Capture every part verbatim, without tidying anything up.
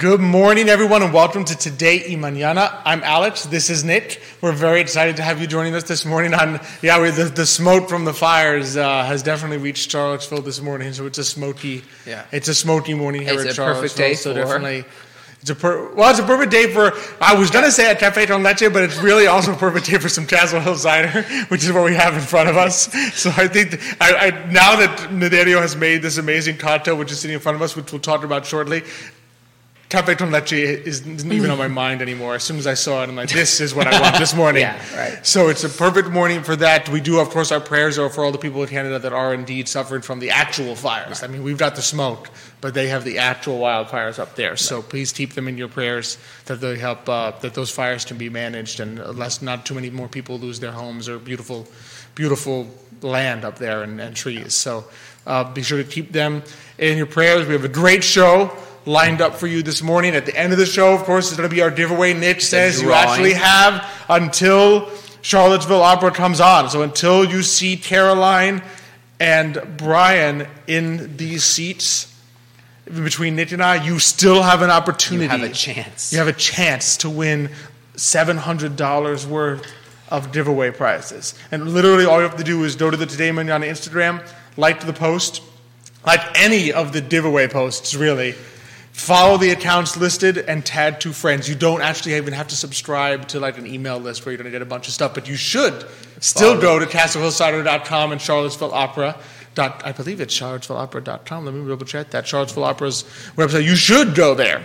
Good morning, everyone, and welcome to Today y Mañana. I'm Alex. This is Nick. We're very excited to have you joining us this morning. On yeah, we, the, the smoke from the fires uh, has definitely reached Charlottesville this morning, so it's a smoky. Yeah. It's a smoky morning here it's at Charlottesville. It's a perfect day so for. Definitely, it's a per- well, it's a perfect day for. I was gonna say a cafe con leche, but it's really also a perfect day for some Castle Hill cider, which is what we have in front of us. So I think th- I, I now that Mederio has made this amazing cocktail, which is sitting in front of us, which we'll talk about shortly. Cafe con leche isn't even on my mind anymore. As soon as I saw it, I'm like, this is what I want this morning. Yeah, right. So it's a perfect morning for that. We do, of course, our prayers are for all the people in Canada that are indeed suffering from the actual fires. Right. I mean, we've got the smoke, but they have the actual wildfires up there. Right. So please keep them in your prayers that they help, uh, that those fires can be managed and less, not too many more people lose their homes or beautiful, beautiful land up there and, and trees. So uh, be sure to keep them in your prayers. We have a great show lined up for you this morning. At the end of the show, of course, is going to be our giveaway. Nick says you actually have until Charlottesville Opera comes on. So until you see Caroline and Brian in these seats, between Nick and I, you still have an opportunity. You have a chance. You have a chance to win seven hundred dollars worth of giveaway prizes. And literally all you have to do is go to the Today Mañana Instagram, like the post, like any of the giveaway posts, really. Follow the accounts listed and tag two friends. You don't actually even have to subscribe to like an email list where you're going to get a bunch of stuff, but you should still Follow. Go to castle hill cider dot com and Charlottesville Opera. Dot, I believe it's charlottesville opera dot com. Let me double check that. Charlottesville Opera's website. You should go there.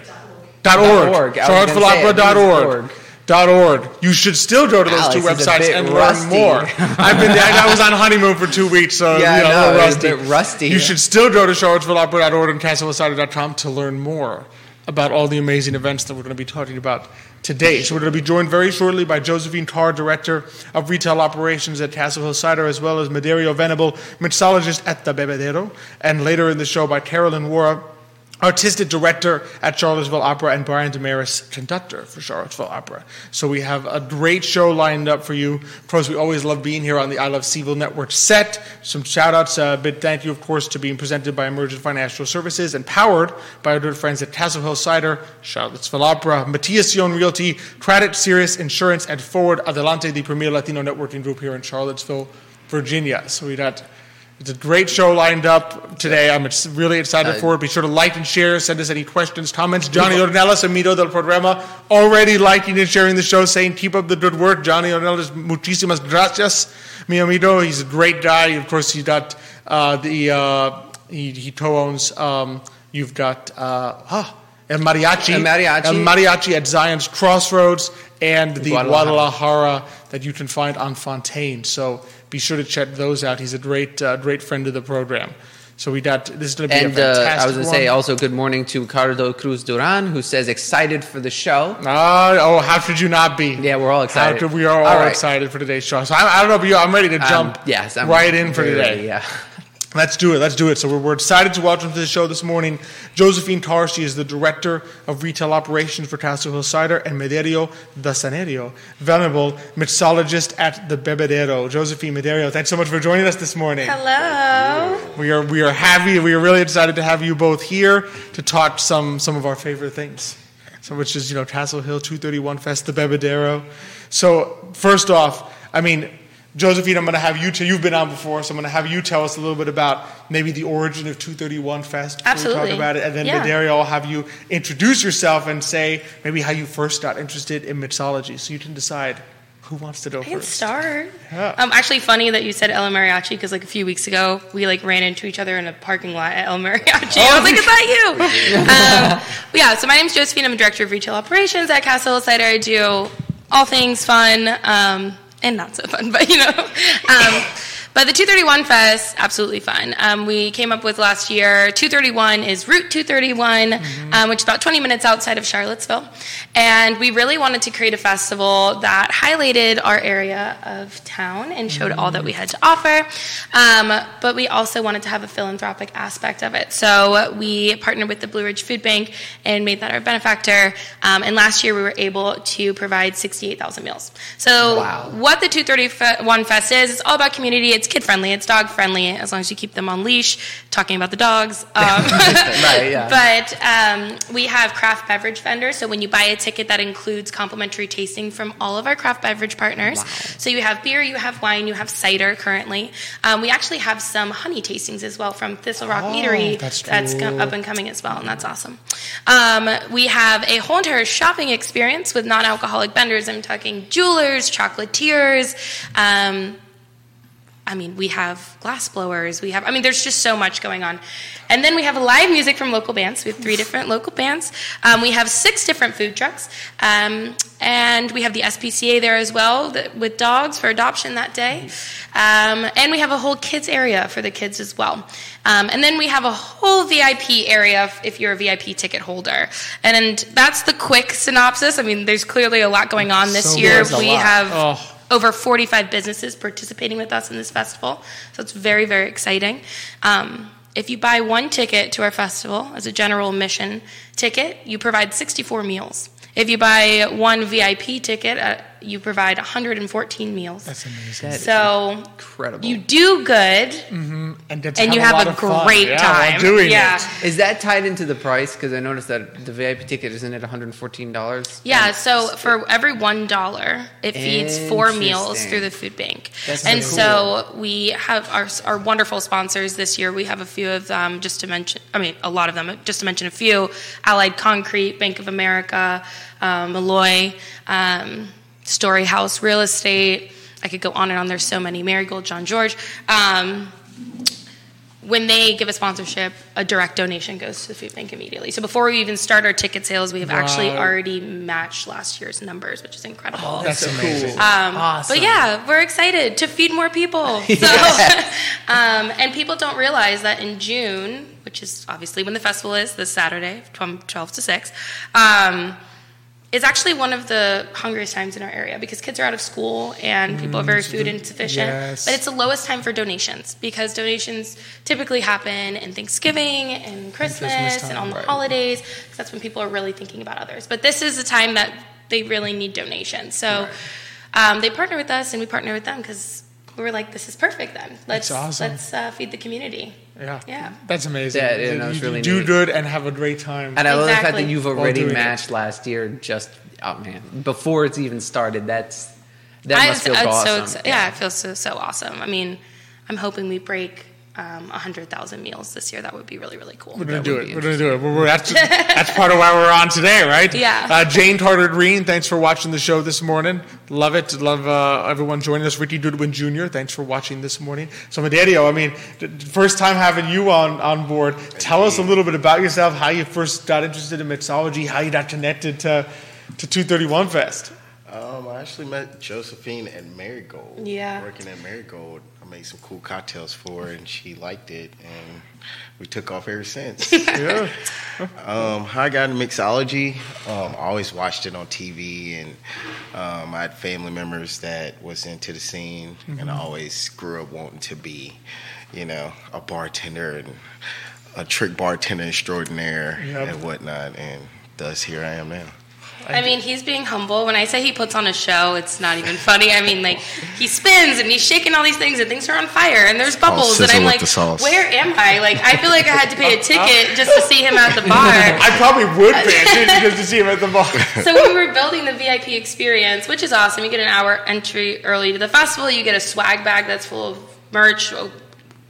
Dot .org. .org. charlottesville opera dot org. Dot .org. You should still go to those Alex two websites and learn rusty. More. I've been I was on honeymoon for two weeks, so yeah, you know, no, a little rusty. A bit rusty. You yeah. should still go to charlottesville opera dot org and castle hill cider dot com to learn more about all the amazing events that we're going to be talking about today. So we're going to be joined very shortly by Josephine Carr, Director of Retail Operations at Castle Hill Cider, as well as Mederio Venable, mixologist at the Bebedero, and later in the show by Caroline Worra, Artistic Director at Charlottesville Opera, and Brian DeMaris, Conductor for Charlottesville Opera. So we have a great show lined up for you. Of course, we always love being here on the I Love CVille Network set. Some shout-outs, a big thank you, of course, to being presented by Emergent Financial Services and powered by our good friends at Castle Hill Cider, Charlottesville Opera, Matias Sion Realty, Craddock Insurance, and Forward Adelante, the premier Latino networking group here in Charlottesville, Virginia. So we got... It's a great show lined up today. I'm really excited uh, for it. Be sure to like and share. Send us any questions, comments. Johnny Ornelas, amigo del programa, already liking and sharing the show, saying keep up the good work. Johnny Ornelas, muchísimas gracias, mi amigo. He's a great guy. Of course, he got uh, the uh, he, he co-owns. Um, you've got uh, ah, El Mariachi, El Mariachi, El Mariachi at Zion's Crossroads, and the Guadalajara. Guadalajara that you can find on Fontaine. So. Be sure to check those out. He's a great, uh, great friend of the program. So we got this is going to be and, a fantastic. And uh, I was going to say also good morning to Ricardo Cruz Duran, who says excited for the show. Uh, oh, how could you not be? Yeah, we're all excited. How could, we are all, all right. excited for today's show. So I, I don't know about you. I'm ready to jump um, yes, I'm right in for ready, today. Yeah. Let's do it. Let's do it. So we're, we're excited to welcome to the show this morning Josephine Carr. She is the Director of Retail Operations for Castle Hill Cider, and Mederio Venable, Venable, mixologist at the Bebedero. Josephine, Mederio, thanks so much for joining us this morning. Hello. We are we are happy. We are really excited to have you both here to talk some some of our favorite things. So which is, you know, Castle Hill, two thirty-one Fest, the Bebedero. So first off, I mean, Josephine, I'm going to have you, t- you've been on before, so I'm going to have you tell us a little bit about maybe the origin of two thirty-one Fest. Absolutely. We talk about it, and then yeah. Mederio, I'll have you introduce yourself and say maybe how you first got interested in mixology, so you can decide who wants to go I first. I can start. Yeah. Um, actually, funny that you said El Mariachi, because like a few weeks ago, we like ran into each other in a parking lot at El Mariachi. Oh, I was like, is that you? um, yeah, so my name's Josephine, I'm a Director of Retail Operations at Castle Hill Cider. I do all things fun, um... and not so fun, but you know. Um, but the two thirty-one Fest, absolutely fun. Um, we came up with last year, two thirty-one is Route two thirty-one, mm-hmm. um, which is about twenty minutes outside of Charlottesville. And we really wanted to create a festival that highlighted our area of town and showed mm-hmm. all that we had to offer. Um, but we also wanted to have a philanthropic aspect of it. So we partnered with the Blue Ridge Food Bank and made that our benefactor. Um, and last year we were able to provide sixty-eight thousand meals. So wow. What the two thirty-one Fest is, it's all about community. It's it's kid friendly, it's dog friendly, as long as you keep them on leash, talking about the dogs. Um, right, yeah. But um, we have craft beverage vendors. So when you buy a ticket, that includes complimentary tasting from all of our craft beverage partners. Wow. So you have beer, you have wine, you have cider currently. Um, we actually have some honey tastings as well from Thistle Rock oh, Meadery. That's, that's com- up and coming as well, and that's awesome. Um, we have a whole entire shopping experience with non-alcoholic vendors. I'm talking jewelers, chocolatiers, um, I mean, we have glass blowers. We have, I mean, there's just so much going on. And then we have live music from local bands. We have three different local bands. Um, we have six different food trucks. Um, and we have the S P C A there as well that, with dogs for adoption that day. Um, and we have a whole kids area for the kids as well. Um, and then we have a whole V I P area if you're a V I P ticket holder. And, and that's the quick synopsis. I mean, there's clearly a lot going on this so year. We have... Oh. Over forty-five businesses participating with us in this festival. So it's very, very exciting. Um, if you buy one ticket to our festival as a general admission ticket, you provide sixty-four meals. If you buy one V I P ticket, uh, you provide one hundred fourteen meals. That's amazing. That so incredible. You do good, mm-hmm. and, and have you a have a great fun. time. Yeah, doing yeah. it. Is that tied into the price? Because I noticed that the V I P ticket isn't at one hundred fourteen dollars. Yeah. So it, for every one dollar, it feeds four meals through the food bank. That's and so, cool. so we have our our wonderful sponsors this year. We have a few of them, just to mention. I mean, a lot of them. Just to mention a few: Allied Concrete, Bank of America, um, Malloy. Um, Story House Real Estate. I could go on and on. There's so many. Marigold, Jean-Georges. Um, when they give a sponsorship, a direct donation goes to the food bank immediately. So before we even start our ticket sales, we have wow. actually already matched last year's numbers, which is incredible. Oh, that's so amazing. Cool. Um, awesome. But yeah, we're excited to feed more people. So, yes. um, and people don't realize that in June, which is obviously when the festival is, this Saturday, twelve to six, um, it's actually one of the hungriest times in our area because kids are out of school and people are very food insufficient. Yes. But it's the lowest time for donations because donations typically happen in Thanksgiving and Christmas and, Christmas time, and on the right. holidays. Because that's when people are really thinking about others. But this is the time that they really need donations. So right. um, they partner with us and we partner with them because we were like, this is perfect then. Let's, that's awesome. Let's uh, feed the community. Yeah. Yeah. That's amazing. Yeah, yeah, no, you really do neat. Good and have a great time. And exactly. I love the fact that you've already matched it. Last year just, oh man, before it's even started. That's, that I must feel so awesome. So exci- yeah. yeah, it feels so, so awesome. I mean, I'm hoping we break um, one hundred thousand meals this year. That would be really, really cool. We're going to do it. We're going to do it. We're, we're, that's, that's part of why we're on today, right? Yeah. Uh, Jane Carter Green, thanks for watching the show this morning. Love it. Love uh, everyone joining us. Ricky Goodwin Junior, thanks for watching this morning. So, Mederio, I mean, th- first time having you on, on board. Tell us a little bit about yourself, how you first got interested in mixology, how you got connected to, to two thirty-one Fest. Um, I actually met Josephine at Marigold. Yeah. Working at Marigold. I made some cool cocktails for her, and she liked it, and we took off ever since. yeah. Um, how I got into mixology, um, I always watched it on T V, and um, I had family members that was into the scene, mm-hmm. and I always grew up wanting to be, you know, a bartender and a trick bartender extraordinaire yep. and whatnot, and thus here I am now. I mean, he's being humble. When I say he puts on a show, it's not even funny. I mean, like, he spins and he's shaking all these things and things are on fire and there's bubbles. And I'm like, where am I? Like, I feel like I had to pay a ticket just to see him at the bar. I probably would pay a ticket just to see him at the bar. So we were building the V I P experience, which is awesome. You get an hour entry early to the festival. You get a swag bag that's full of merch,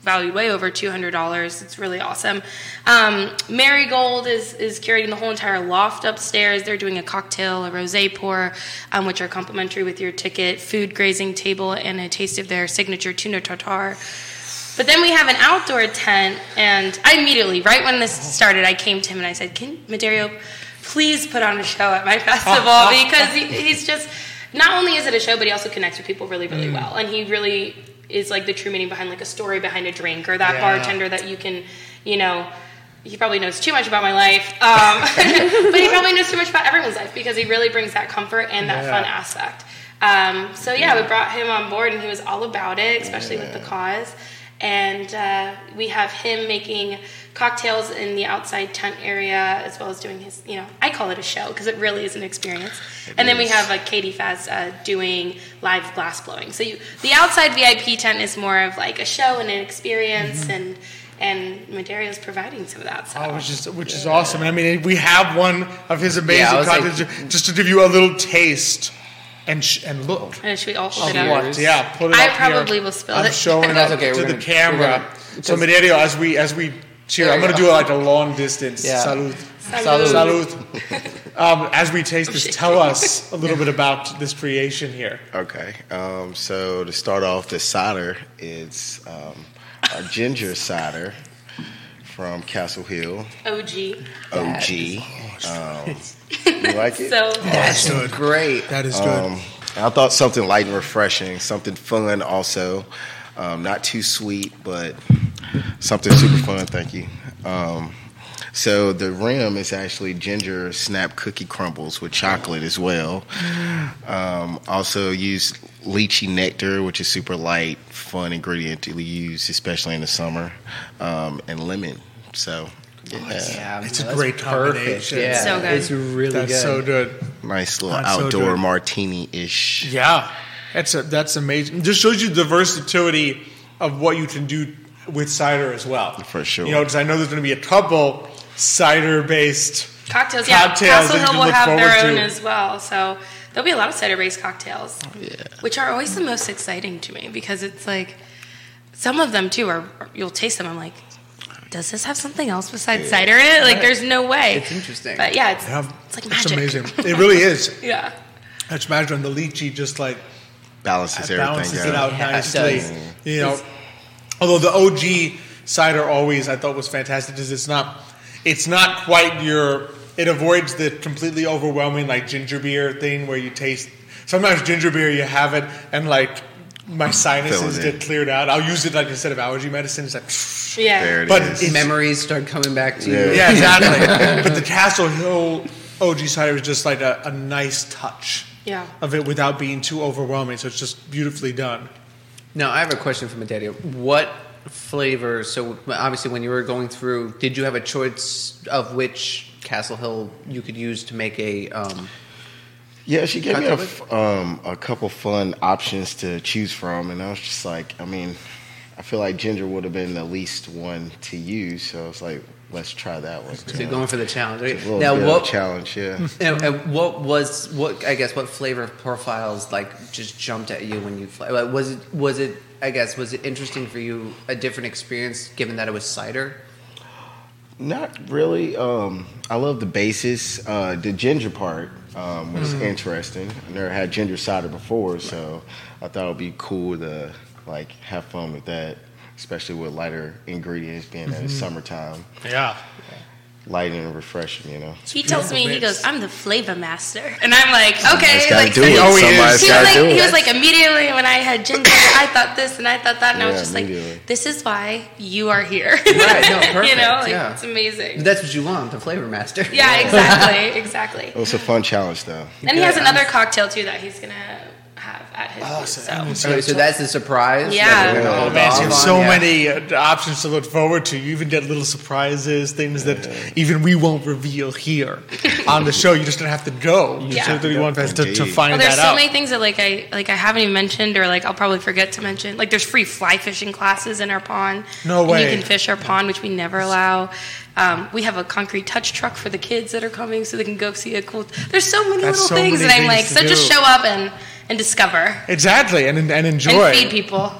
valued way over two hundred dollars. It's really awesome. Um, Marigold is is curating the whole entire loft upstairs. They're doing a cocktail, a rosé pour, um, which are complimentary with your ticket, food, grazing table, and a taste of their signature tuna tartare. But then we have an outdoor tent, and I immediately, right when this started, I came to him and I said, can Mederio please put on a show at my festival? Because he, he's just, not only is it a show, but he also connects with people really, really well. And he really is like the true meaning behind like a story behind a drink or that yeah. bartender that you can, you know, he probably knows too much about my life. Um, but he probably knows too much about everyone's life because he really brings that comfort and that yeah. fun aspect. Um, so yeah, yeah, we brought him on board and he was all about it, especially yeah. with the cause. And uh, we have him making cocktails in the outside tent area, as well as doing his, you know, I call it a show because it really is an experience. It and is. Then we have like Katie Faz uh, doing live glass blowing. So you, the outside V I P tent is more of like a show and an experience, mm-hmm. and and Maderio's providing some of that stuff. Oh, which is which yeah. is awesome. I mean, we have one of his amazing yeah, cocktails like, just to give you a little taste. And sh- and look. And should we all put it up? Yeah, put it I up I probably here. will spill I'm it. I'm showing it okay, to the gonna, camera. Gonna, so Mederio, as we as we cheer, I'm going to do like a long distance yeah. salud. Salud. Salud. salud. um, as we taste this, tell us a little bit about this creation here. Okay. Um, so to start off, the cider is um, a ginger cider from Castle Hill. O G. O G. Um, you like it? So that's good. Great. That is good. Um, I thought something light and refreshing, something fun also. Um, not too sweet, but something super fun. Thank you. Um, so the rim is actually ginger snap cookie crumbles with chocolate as well. Um, also use lychee nectar, which is super light, fun ingredient to use, especially in the summer, um, and lemon. So. Yeah. Yeah, it's no, a great combination. Yeah. So good. It's really that's good. That's so good. Nice little that's outdoor so martini-ish. Yeah, that's a, that's amazing. Just shows you the versatility of what you can do with cider as well. For sure. You know, because I know there's going to be a couple cider-based cocktails. Yeah, cocktails Castle Hill will have their own to. as well. So there'll be a lot of cider-based cocktails, yeah. which are always the most exciting to me because it's like some of them too are you'll taste them. I'm like. Does this have something else besides yeah. cider in it? Like, there's no way. It's interesting. But, yeah, it's, yeah, it's like magic. It's amazing. It really is. yeah. It's magic. And the lychee just, like, balances everything balances out. it out yeah, nicely. It you know, it's, although the O G cider always, I thought, was fantastic because it's not, it's not quite your, it avoids the completely overwhelming, like, ginger beer thing where you taste, sometimes ginger beer, you have it, and, like, my sinuses get cleared out. I'll use it like instead of allergy medicine. It's like, yeah, there it but is. Memories start coming back to you. Yeah, yeah exactly. But the Castle Hill O G cider is just like a, a nice touch yeah. of it without being too overwhelming. So it's just beautifully done. Now I have a question for Mederio. What flavors? So obviously, when you were going through, did you have a choice of which Castle Hill you could use to make a? Um, Yeah, she gave me a, um, a couple fun options to choose from, and I was just like, I mean, I feel like ginger would have been the least one to use, so I was like, let's try that one. So you're going for the challenge. Right? A little now, bit what, of a challenge, yeah. And, and what was, what I guess, what flavor profiles, like, just jumped at you when you, like, was it, was it, I guess, was it interesting for you, a different experience, given that it was cider? Not really. Um, I love the basis. Uh, the ginger part um, was mm-hmm. interesting. I never had ginger cider before, so I thought it would be cool to like have fun with that, especially with lighter ingredients being that mm-hmm. it's summertime. Yeah. Light and refreshing, you know. He tells me, he goes, I'm the flavor master. And I'm like, okay. Like, do it. Somebody's he, was like, do it. He was like, immediately when I had ginger, I thought this and I thought that. And yeah, I was just like, this is why you are here. Right, no, perfect. You know, like, yeah. it's amazing. That's what you want, the flavor master. Yeah, yeah. exactly, exactly. It was a fun challenge, though. And he yeah, has another cocktail, too, that he's going to... have at his oh, so. So, so that's a surprise. Yeah, oh, man, so yeah. many uh, options to look forward to. You even get little surprises, things yeah. that even we won't reveal here on the show. You're just gonna have to go yeah. to thirty-one Fest to, to find well, that so out. There's so many things that like I like I haven't even mentioned, or like I'll probably forget to mention. Like there's free fly fishing classes in our pond. No way. And you can fish our pond, which we never allow. Um, we have a concrete touch truck for the kids that are coming, so they can go see a cool. T- there's so many that's little so things, many and things I'm like, so do. just show up and. And discover. Exactly, and and enjoy. And feed people.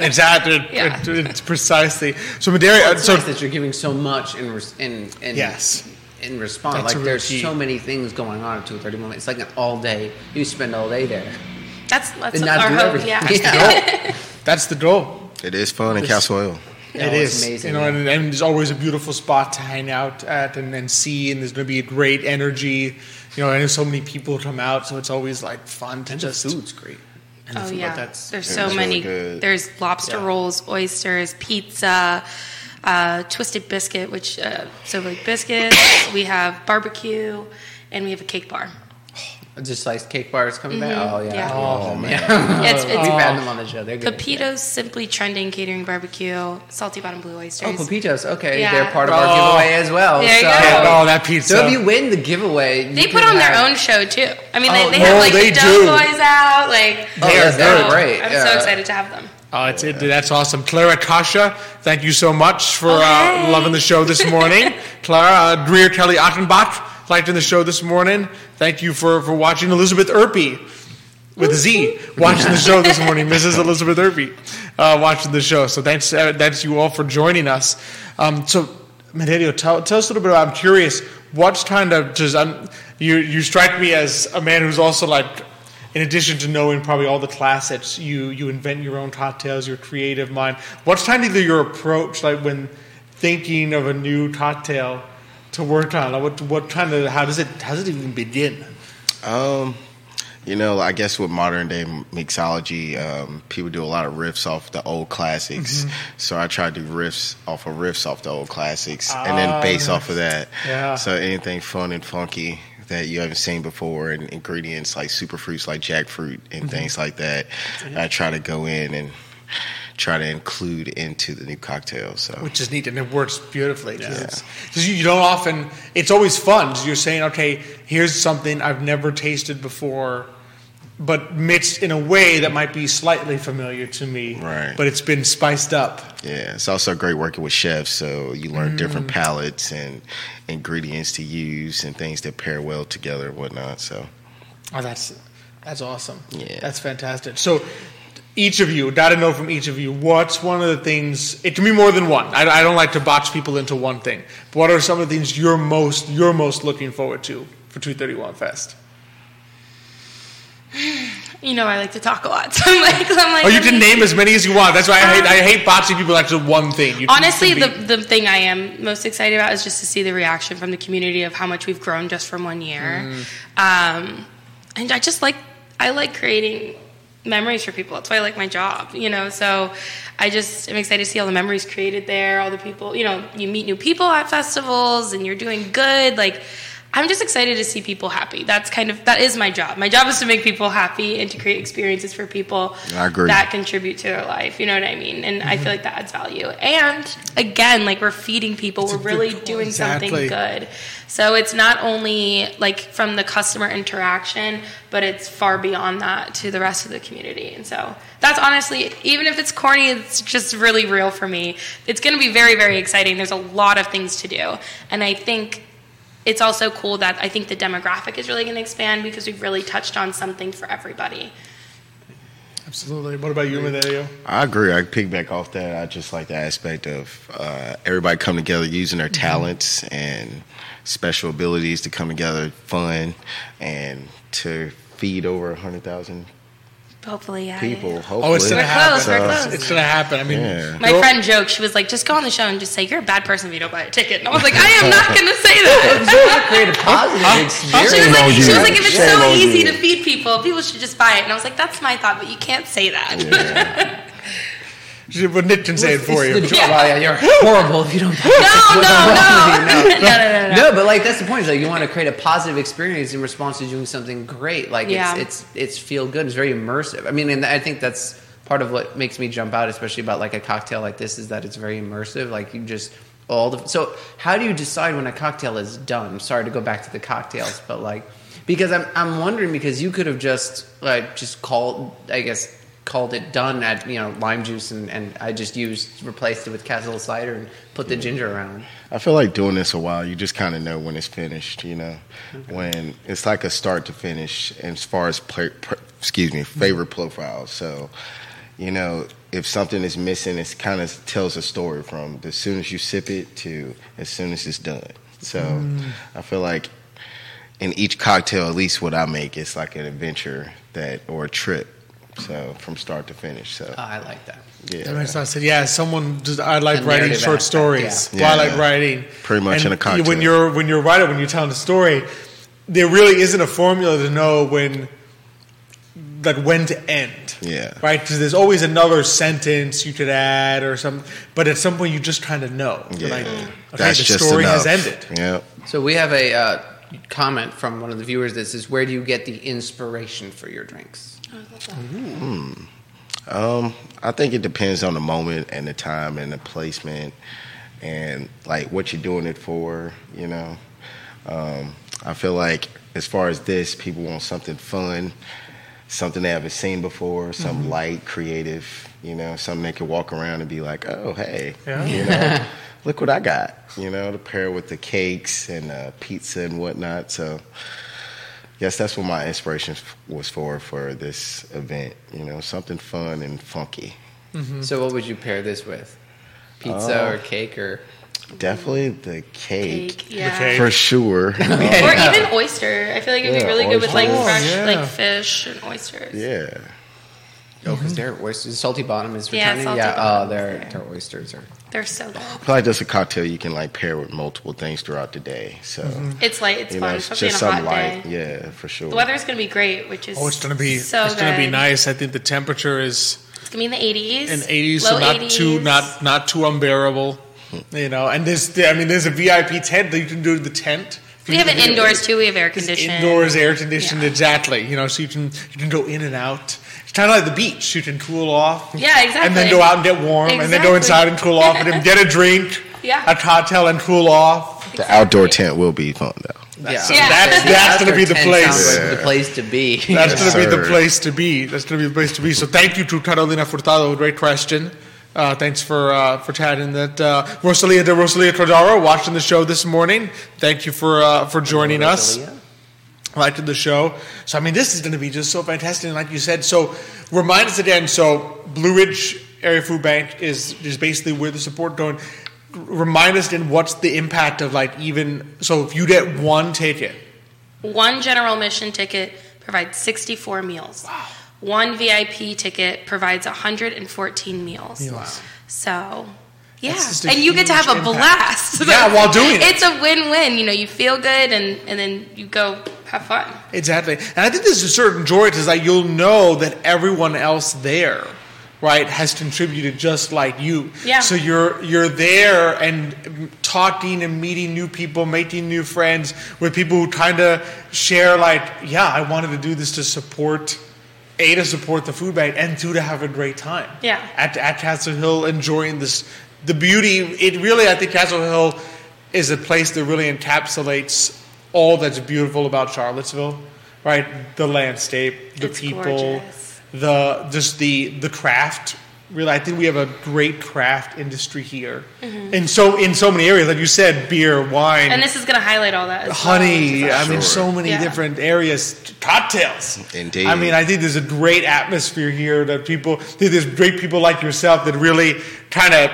exactly. Yeah. It, it, it's precisely. So, Mederio... Well, it's so, nice that you're giving so much in res, in, in, yes. in response. That's like, there's key. so many things going on at two thirty-one. It's like an all-day... You spend all day there. That's, that's not our hope, yeah. That's the goal. That's the goal. It is fun in Castle Hill. It oh, is, amazing. You know, and, and there's always a beautiful spot to hang out at and, and see, and there's going to be a great energy, you know, and so many people come out, so it's always, like, fun to and just... the food's great. And oh, the food, yeah. Like, that's, there's so many. Really there's lobster yeah. rolls, oysters, pizza, uh, twisted biscuit, which, uh, so, like, biscuits, we have barbecue, and we have a cake bar. Just like cake bars coming mm-hmm. back? Oh, yeah. yeah. Oh, man. Yeah. It's, it's, We've oh. had them on the show. They're good. Pepito's, yeah. Simply Trending Catering Barbecue, Salty Bottom Blue Oysters. Oh, Pepito's. Okay. Yeah. They're part of oh. our giveaway as well. There you so. go. Oh, that pizza. So if you win the giveaway, you They put on have... their own show, too. I mean, they, oh, they have, like, they the Doughboys out. Like, oh, they are so great. I'm yeah. so excited to have them. Uh, it's, it, that's awesome. Clara Kasha, thank you so much for okay. uh, loving the show this morning. Clara, uh, Greer Kelly Achenbach liked in the show this morning. Thank you for, for watching. Elizabeth Irby with a Z watching the show this morning. Missus Elizabeth Irby uh, watching the show. So thanks, uh, thanks you all for joining us. Um, so, Mederio, tell, tell us a little bit about, I'm curious, what's kind of just, um, you, you strike me as a man who's also like, in addition to knowing probably all the classics, you you invent your own cocktails, your creative mind. What's kind of your approach, like when thinking of a new cocktail to work on? Like what what kind of how does it how does it even begin? Um, you know, I guess with modern day mixology, um, people do a lot of riffs off the old classics. Mm-hmm. So I try to do riffs off of riffs off the old classics, uh, and then base off of that. Yeah. So anything fun and funky that you haven't seen before, and ingredients like superfruits like jackfruit and mm-hmm. things like that. I try to go in and try to include into the new cocktail. So. Which is neat, and it works beautifully. Yeah. It's, it's, you don't often, it's always fun. You're saying, okay, here's something I've never tasted before, but mixed in a way that might be slightly familiar to me, right. but it's been spiced up. Yeah, it's also great working with chefs, so you learn mm. different palettes and ingredients to use and things that pair well together and whatnot. So, oh, that's that's awesome. Yeah, that's fantastic. So, each of you, gotta know from each of you, what's one of the things? It can be more than one. I, I don't like to box people into one thing. But what are some of the things you're most you're most looking forward to for two thirty-one Fest? You know, I like to talk a lot, so I'm like, I'm like. Oh, you can name as many as you want. That's why I hate um, I hate boxing people like to one thing. You honestly, the the thing I am most excited about is just to see the reaction from the community of how much we've grown just from one year. Mm. Um, and I just like I like creating memories for people. That's why I like my job, you know. So I just am excited to see all the memories created there. All the people, you know, you meet new people at festivals, and you're doing good, like. I'm just excited to see people happy. That's kind of, that is my job. My job is to make people happy and to create experiences for people I agree. that contribute to their life. You know what I mean? And mm-hmm. I feel like that adds value. And again, like we're feeding people, it's we're really doing exactly. something good. So it's not only like from the customer interaction, but it's far beyond that to the rest of the community. And so that's honestly, even if it's corny, it's just really real for me. It's going to be very, very exciting. There's a lot of things to do. And I think, it's also cool that I think the demographic is really going to expand because we've really touched on something for everybody. Absolutely. What about you, Mederio? I agree. I piggyback off that. I just like the aspect of uh, everybody coming together, using their talents mm-hmm. and special abilities to come together, fun, and to feed over one hundred thousand Hopefully, yeah. People, yeah. hopefully. Oh, it's going to happen. Close, we're close. It's going to happen. I mean, yeah. My friend joked, she was like, just go on the show and just say, you're a bad person if you don't buy a ticket. And I was like, I am not going to say that. Create a positive experience. She was like, she was like if it's so easy to feed people, people should just buy it. And I was like, that's my thought, but you can't say that. Yeah. But Nick can say it for you. Yeah. You're horrible if you don't. No, no, no. no, no, no, no. No, but like that's the point. Is like you want to create a positive experience in response to doing something great. Like yeah. it's it's it's feel good. It's very immersive. I mean, and I think that's part of what makes me jump out, especially about like a cocktail like this, is that it's very immersive. Like you just all the. So how do you decide when a cocktail is done? I'm sorry to go back to the cocktails, but like because I'm I'm wondering because you could have just like just called I guess. called it done at, you know, lime juice, and, and I just used, replaced it with Castle Hill cider and put the ginger around. I feel like doing this a while, you just kind of know when it's finished, you know, okay. when it's like a start to finish as far as, play, per, excuse me, favorite profile. So, you know, if something is missing, it kind of tells a story from as soon as you sip it to as soon as it's done. So mm. I feel like in each cocktail, at least what I make, it's like an adventure that or a trip. So from start to finish. So oh, I like that. Yeah, I said, yeah. Someone, just, I like writing short stories. Yeah. Yeah, I like yeah. writing. Pretty much and in a context. When you're when you're writing, when you're telling a story, there really isn't a formula to know when, like when to end. Yeah. Right, because there's always another sentence you could add or something. But at some point, you just kind of know. Yeah. Like, okay, That's the story just has ended. Yeah. So we have a. Uh, comment from one of the viewers that says, where do you get the inspiration for your drinks? I love that. Mm. Um, I think it depends on the moment and the time and the placement and, like, what you're doing it for, you know. Um, I feel like as far as this, people want something fun, something they haven't seen before, something mm-hmm. light, creative, you know, something they can walk around and be like, oh, hey, yeah. you know, look what I got, you know, to pair with the cakes and uh, pizza and whatnot. So, yes, that's what my inspiration f- was for, for this event, you know, something fun and funky. Mm-hmm. So what would you pair this with? Pizza uh, or cake or... Definitely the cake, cake yeah. the cake. For sure. Okay. Or even oyster. I feel like it'd yeah, be really oysters. Good with like fresh oh, yeah. like fish and oysters. Yeah. Oh, because mm-hmm. they're oysters. Salty Bottom is returning. Yeah, salty yeah. Bottom. Oh, their yeah. their oysters are. They're so good. I feel like that's a cocktail you can like pair with multiple things throughout the day. So mm-hmm. it's light. It's you fun. Know, it's just some light. Day. Yeah, for sure. The weather's gonna be great, which is oh, it's gonna be so it's good. gonna be nice. I think the temperature is it's gonna be in the eighties. In eighties, so not eighties. too not not too unbearable. You know, and there's, I mean, there's a V I P tent that you can do the tent. We have it indoors too. We have air conditioning. Indoors, air conditioned, yeah. exactly. You know, so you can you can go in and out. It's kind of like the beach. You can cool off. Yeah, exactly. And then go out and get warm, exactly. and then go inside and cool off, and then get a drink, yeah. a cocktail, and cool off. Exactly. The outdoor tent will be fun though. That's, yeah. Yeah. that's, that's going to be the place. Yeah. The place to be. That's yes, going to be the place to be. That's going to be the place to be. So thank you to Carolina Furtado. Great question. Uh, thanks for uh, for chatting. That uh, Rosalia de Rosalia Cordaro watching the show this morning. Thank you for uh, for joining Hello, us. Rosalia. Liking the show. So I mean, this is going to be just so fantastic. And like you said, so remind us again. So Blue Ridge Area Food Bank is is basically where the support going. Remind us then what's the impact of like even so if you get one ticket, one general admission ticket provides sixty-four meals. Wow. One V I P ticket provides one hundred fourteen meals. Wow. So, yeah. And you get to have a impact. blast. Yeah, while doing it. It's a win-win. You know, you feel good, and, and then you go have fun. Exactly. And I think there's a certain joy to that you'll know that everyone else there, right, has contributed just like you. Yeah. So you're you're there and talking and meeting new people, making new friends with people who kind of share like, yeah, I wanted to do this to support A, to support the food bank, and two, to have a great time. Yeah. At at Castle Hill, enjoying this, the beauty. It really, I think Castle Hill is a place that really encapsulates all that's beautiful about Charlottesville, right? The landscape, the it's people, gorgeous. the just the the craft. Really, I think we have a great craft industry here, mm-hmm. and so in so many areas, like you said, beer, wine, and this is going to highlight all that. As honey, well, I sure. mean, so many yeah. different areas, cocktails. Indeed, I mean, I think there's a great atmosphere here that people. There's great people like yourself that really kind of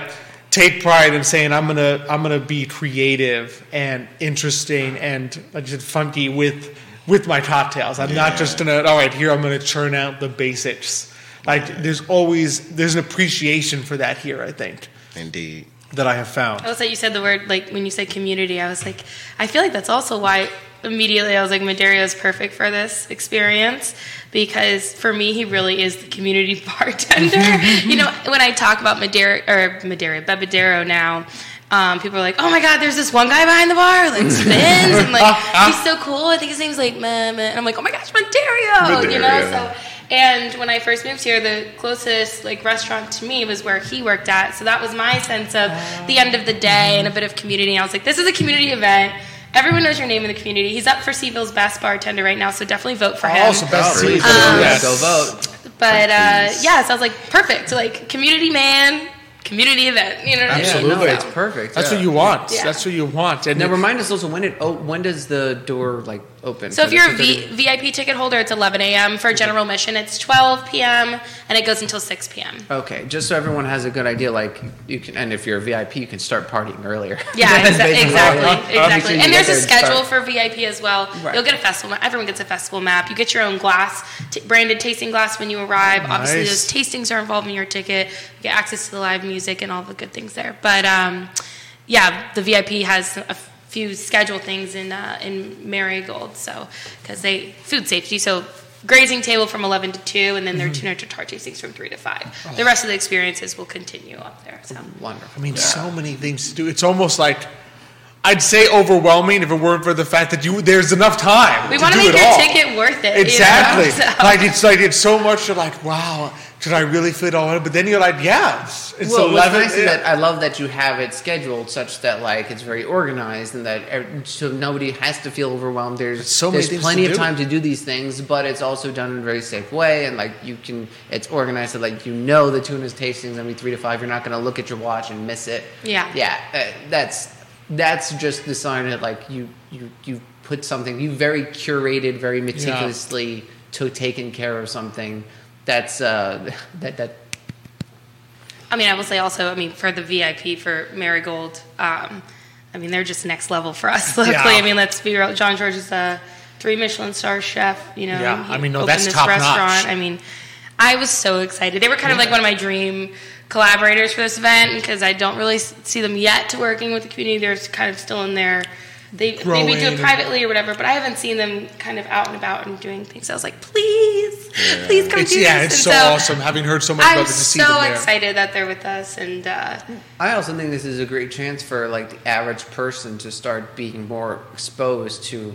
take pride in saying, "I'm gonna, I'm gonna be creative and interesting and like you said, funky with with my cocktails. I'm yeah. not just gonna. All right, here I'm gonna churn out the basics." Like, there's always, there's an appreciation for that here, I think. Indeed. That I have found. I was like, you said the word, like, when you said community, I was like, I feel like that's also why immediately I was like, Mederio is perfect for this experience. Because for me, he really is the community bartender. You know, when I talk about Mederio, or Mederio, Bebedero now, um, people are like, oh my God, there's this one guy behind the bar, like, spins, and like, he's so cool. I think his name's like, Meh, Meh. And I'm like, oh my gosh, Mederio, Mederio. You know, so... And when I first moved here, the closest like restaurant to me was where he worked at. So that was my sense of the end of the day and a bit of community. I was like, this is a community event. Everyone knows your name in the community. He's up for CVille's best bartender right now, so definitely vote for him. Also, best CVille. Um, yes. Go vote. But uh, yeah, so I was like, perfect. So, like, community man. Community event, you know. What Absolutely, I mean? It's perfect. That's yeah. what you want. Yeah. That's what you want. And now remind us also when it. Oh, when does the door like open? So if you're a v- V I P ticket holder, it's eleven a.m. For a general admission, it's twelve p.m. and it goes until six p.m. Okay, just so everyone has a good idea, like you can. And if you're a V I P, you can start partying earlier. Yeah, exa- exactly, exactly. And there's a schedule for V I P as well. Right. You'll get a festival map. Everyone gets a festival map. You get your own glass, t- branded tasting glass when you arrive. Nice. Obviously, those tastings are involved in your ticket. You get access to the live music. music and all the good things there. But um, yeah, the V I P has a few scheduled things in uh, in Marigold, so because they food safety, so grazing table from eleven to two, and then their mm-hmm. tuna tartar tastings from three to five. Oh. The rest of the experiences will continue up there. So wonderful. I mean, yeah. so many things to do. It's almost like I'd say overwhelming if it weren't for the fact that you there's enough time. We want to make your all. ticket worth it. Exactly. You know, so. Like it's like it's so much. You're like, wow, should I really fit all in? But then you're like, yeah, it's, it's well, eleven. Nice yeah. That I love that you have it scheduled such that like it's very organized and that so nobody has to feel overwhelmed. There's so there's plenty of do. time to do these things, but it's also done in a very safe way and like you can it's organized so like you know the tuna's tasting's gonna be three to five. You're not gonna look at your watch and miss it. Yeah. Yeah. Uh, that's. That's just the sign that, like, you you you put something, you very curated, very meticulously yeah. to taken care of something. That's uh, that that. I mean, I will say also, I mean, for the V I P for Marigold, um, I mean, they're just next level for us. Luckily, yeah. I mean, let's be real. Jean-Georges is a three Michelin star chef. You know, yeah. I mean, no, that's top restaurant. notch. I mean, I was so excited. They were kind yeah. of like one of my dream collaborators for this event because I don't really see them yet working with the community. They're kind of still in there. They Growing. maybe do it privately or whatever, but I haven't seen them kind of out and about and doing things. I was like, please, yeah. please come it's, do yeah, this. Yeah, it's so, so awesome. Having heard so much I'm about it to so see them there. I'm so excited that they're with us. And uh, I also think this is a great chance for like the average person to start being more exposed to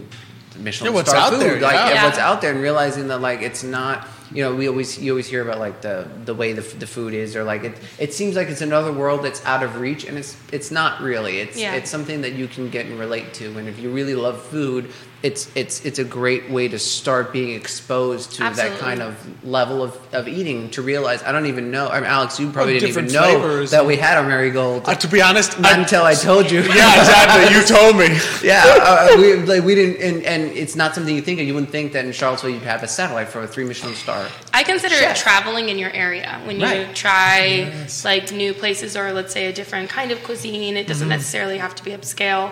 the Michelin yeah, star food, there, like yeah. Yeah. what's out there, and realizing that like it's not. You know, we always you always hear about like the, the way the the food is, or like it it seems like it's another world that's out of reach, and it's it's not really. It's yeah. it's something that you can get and relate to, and if you really love food, it's it's it's a great way to start being exposed to Absolutely. that kind of level of, of eating. To realize, I don't even know. I mean, Alex, you probably well, didn't even know that we had our Marigold. Uh, to be honest, not I, until I told you. Yeah, exactly. You told me. yeah, uh, we like, we didn't, and, and it's not something you think of. You wouldn't think that in Charlottesville you'd have a satellite for a three Michelin star. I consider Shit. it traveling in your area when you right. try yes. like new places or let's say a different kind of cuisine. It doesn't mm-hmm. necessarily have to be upscale.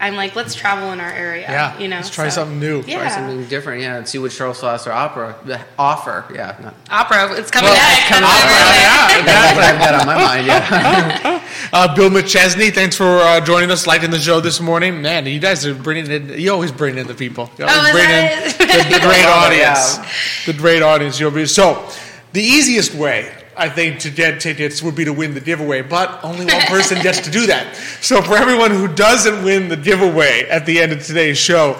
I'm like, let's travel in our area. Yeah, you know, let's try so, something new. Yeah. Try something different. Yeah, and see what Charlottesville has to opera offer. Yeah, not, opera. It's coming well, back. It's coming opera. Yeah, that's what I've got on my mind. Yeah. uh, Bill McChesney, thanks for uh, joining us, lighting the show this morning. Man, you guys are bringing in. You always bring in the people. You always oh, bring that in the, the great audience. The great audience. You'll be so. The easiest way, I think, to get tickets would be to win the giveaway, but only one person gets to do that. So for everyone who doesn't win the giveaway at the end of today's show,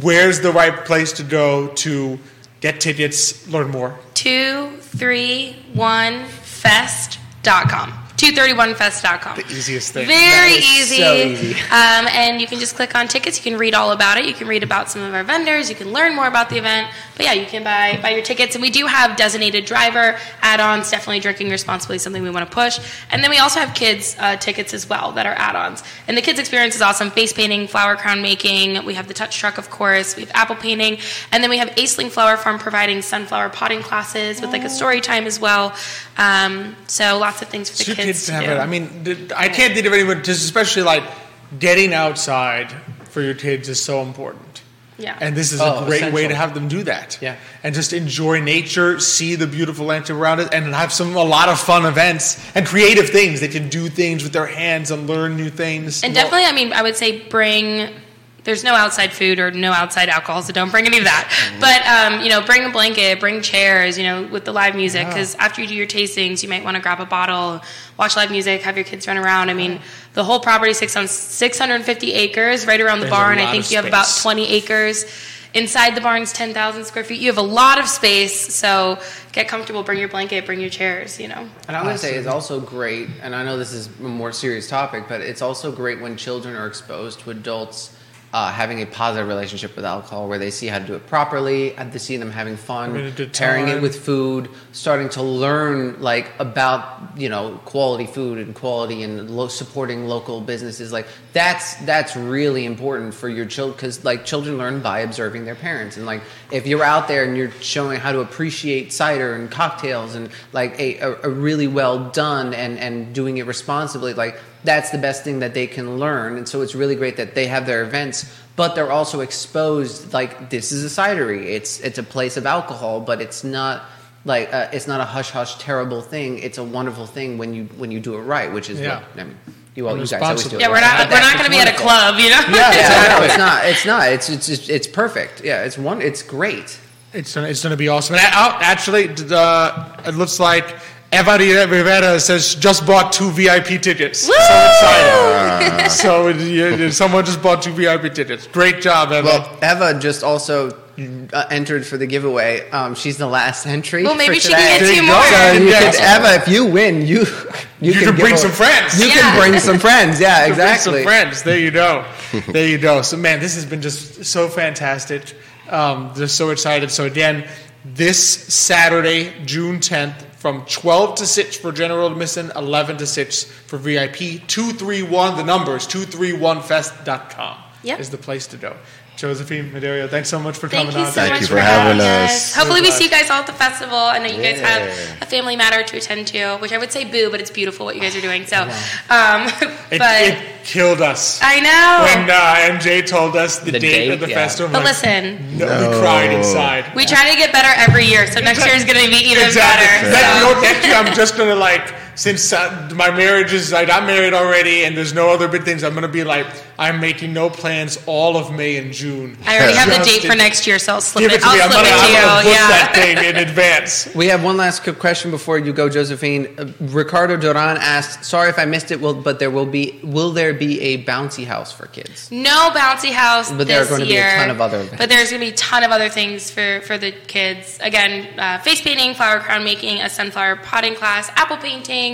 where's the right place to go to get tickets, learn more? two thirty-one fest dot com. two thirty-one fest dot com. The easiest thing. Very easy. So easy. Um, and you can just click on tickets. You can read all about it. You can read about some of our vendors. You can learn more about the event. But yeah, you can buy buy your tickets. And we do have designated driver add-ons, definitely drinking responsibly, something we want to push. And then we also have kids uh, tickets as well that are add-ons. And the kids experience is awesome. Face painting, flower crown making. We have the touch truck, of course. We have apple painting. And then we have Aisling Flower Farm providing sunflower potting classes with like a story time as well. Um, so lots of things for the so kids. To have it. I mean, I can't think of anyone, just especially like getting outside for your kids is so important. Yeah. And this is oh, a great essential. way to have them do that. Yeah. And just enjoy nature, see the beautiful landscape around it, and have some a lot of fun events and creative things. They can do things with their hands and learn new things. And well, definitely, I mean, I would say bring. There's no outside food or no outside alcohol, so don't bring any of that. But, um, you know, bring a blanket, bring chairs, you know, with the live music. Because yeah. after you do your tastings, you might want to grab a bottle, watch live music, have your kids run around. I mean, yeah. the whole property is six hundred fifty acres right around the There's barn. I think you have about twenty acres. Inside the barn's ten thousand square feet. You have a lot of space, so get comfortable, bring your blanket, bring your chairs, you know. And I'm going to say it's also great, and I know this is a more serious topic, but it's also great when children are exposed to adults Uh, having a positive relationship with alcohol, where they see how to do it properly, and to see them having fun, pairing it with food, starting to learn like about you know quality food and quality and lo- supporting local businesses. Like that's that's really important for your children, because like children learn by observing their parents, and like if you're out there and you're showing how to appreciate cider and cocktails and like a, a, a really well done and and doing it responsibly, like. That's the best thing that they can learn. And so it's really great that they have their events, but they're also exposed, like, this is a cidery. It's it's a place of alcohol, but it's not like uh, it's not a hush-hush terrible thing. It's a wonderful thing when you when you do it right, which is yeah. what I mean. You all, you guys always do it. Yeah, right. we're not but we're not going to be wonderful. At a club, you know? Yeah, yeah no, it's not. It's not. It's it's it's perfect. Yeah, it's one. It's great. It's it's going to be awesome. And I, actually, the, it looks like Everybody at Rivera says, just bought two V I P tickets. Woo! So excited. Ah. So it, it, someone just bought two V I P tickets. Great job, Eva. Well, Eva just also uh, entered for the giveaway. Um, she's the last entry. Well, maybe she can get two more. So you yeah. can, Eva, if you win, you you, you can, can bring some friends. You yeah. can bring some friends. Yeah, you exactly. Can bring some friends. There you go. There you go. So, man, this has been just so fantastic. Um, just so excited. So, again, this Saturday, June tenth, from twelve to six for general admission, eleven to six for V I P. two three one, the numbers, two three one fest dot com yep. is the place to go. Josephine, Mederio, thanks so much for coming on. Thank you for having us. Hopefully we see you guys all at the festival. I know you guys have a family matter to attend to, which I would say boo, but it's beautiful what you guys are doing. So, um, it, but it killed us. I know. When uh, M J told us the, the date, date of the yeah. festival. But like, listen. No, no. We cried inside. We try to get better every year, so next year is going to be even exactly. better. Exactly. So. No, next year I'm just going to like... Since uh, my marriage is, I got married already, and there's no other big things, I'm going to be like, I'm making no plans all of May and June. I already have the date for next year, so I'll slip it, it I'll slip gonna, it to I'm you. I'm going to book yeah. that thing in advance. We have one last quick question before you go, Josephine. Uh, Ricardo Duran asked, sorry if I missed it, will, but there will be will there be a bouncy house for kids? No bouncy house this year. But there are going year, to be a ton of other events. But there's going to be a ton of other things for, for the kids. Again, uh, face painting, flower crown making, a sunflower potting class, apple painting,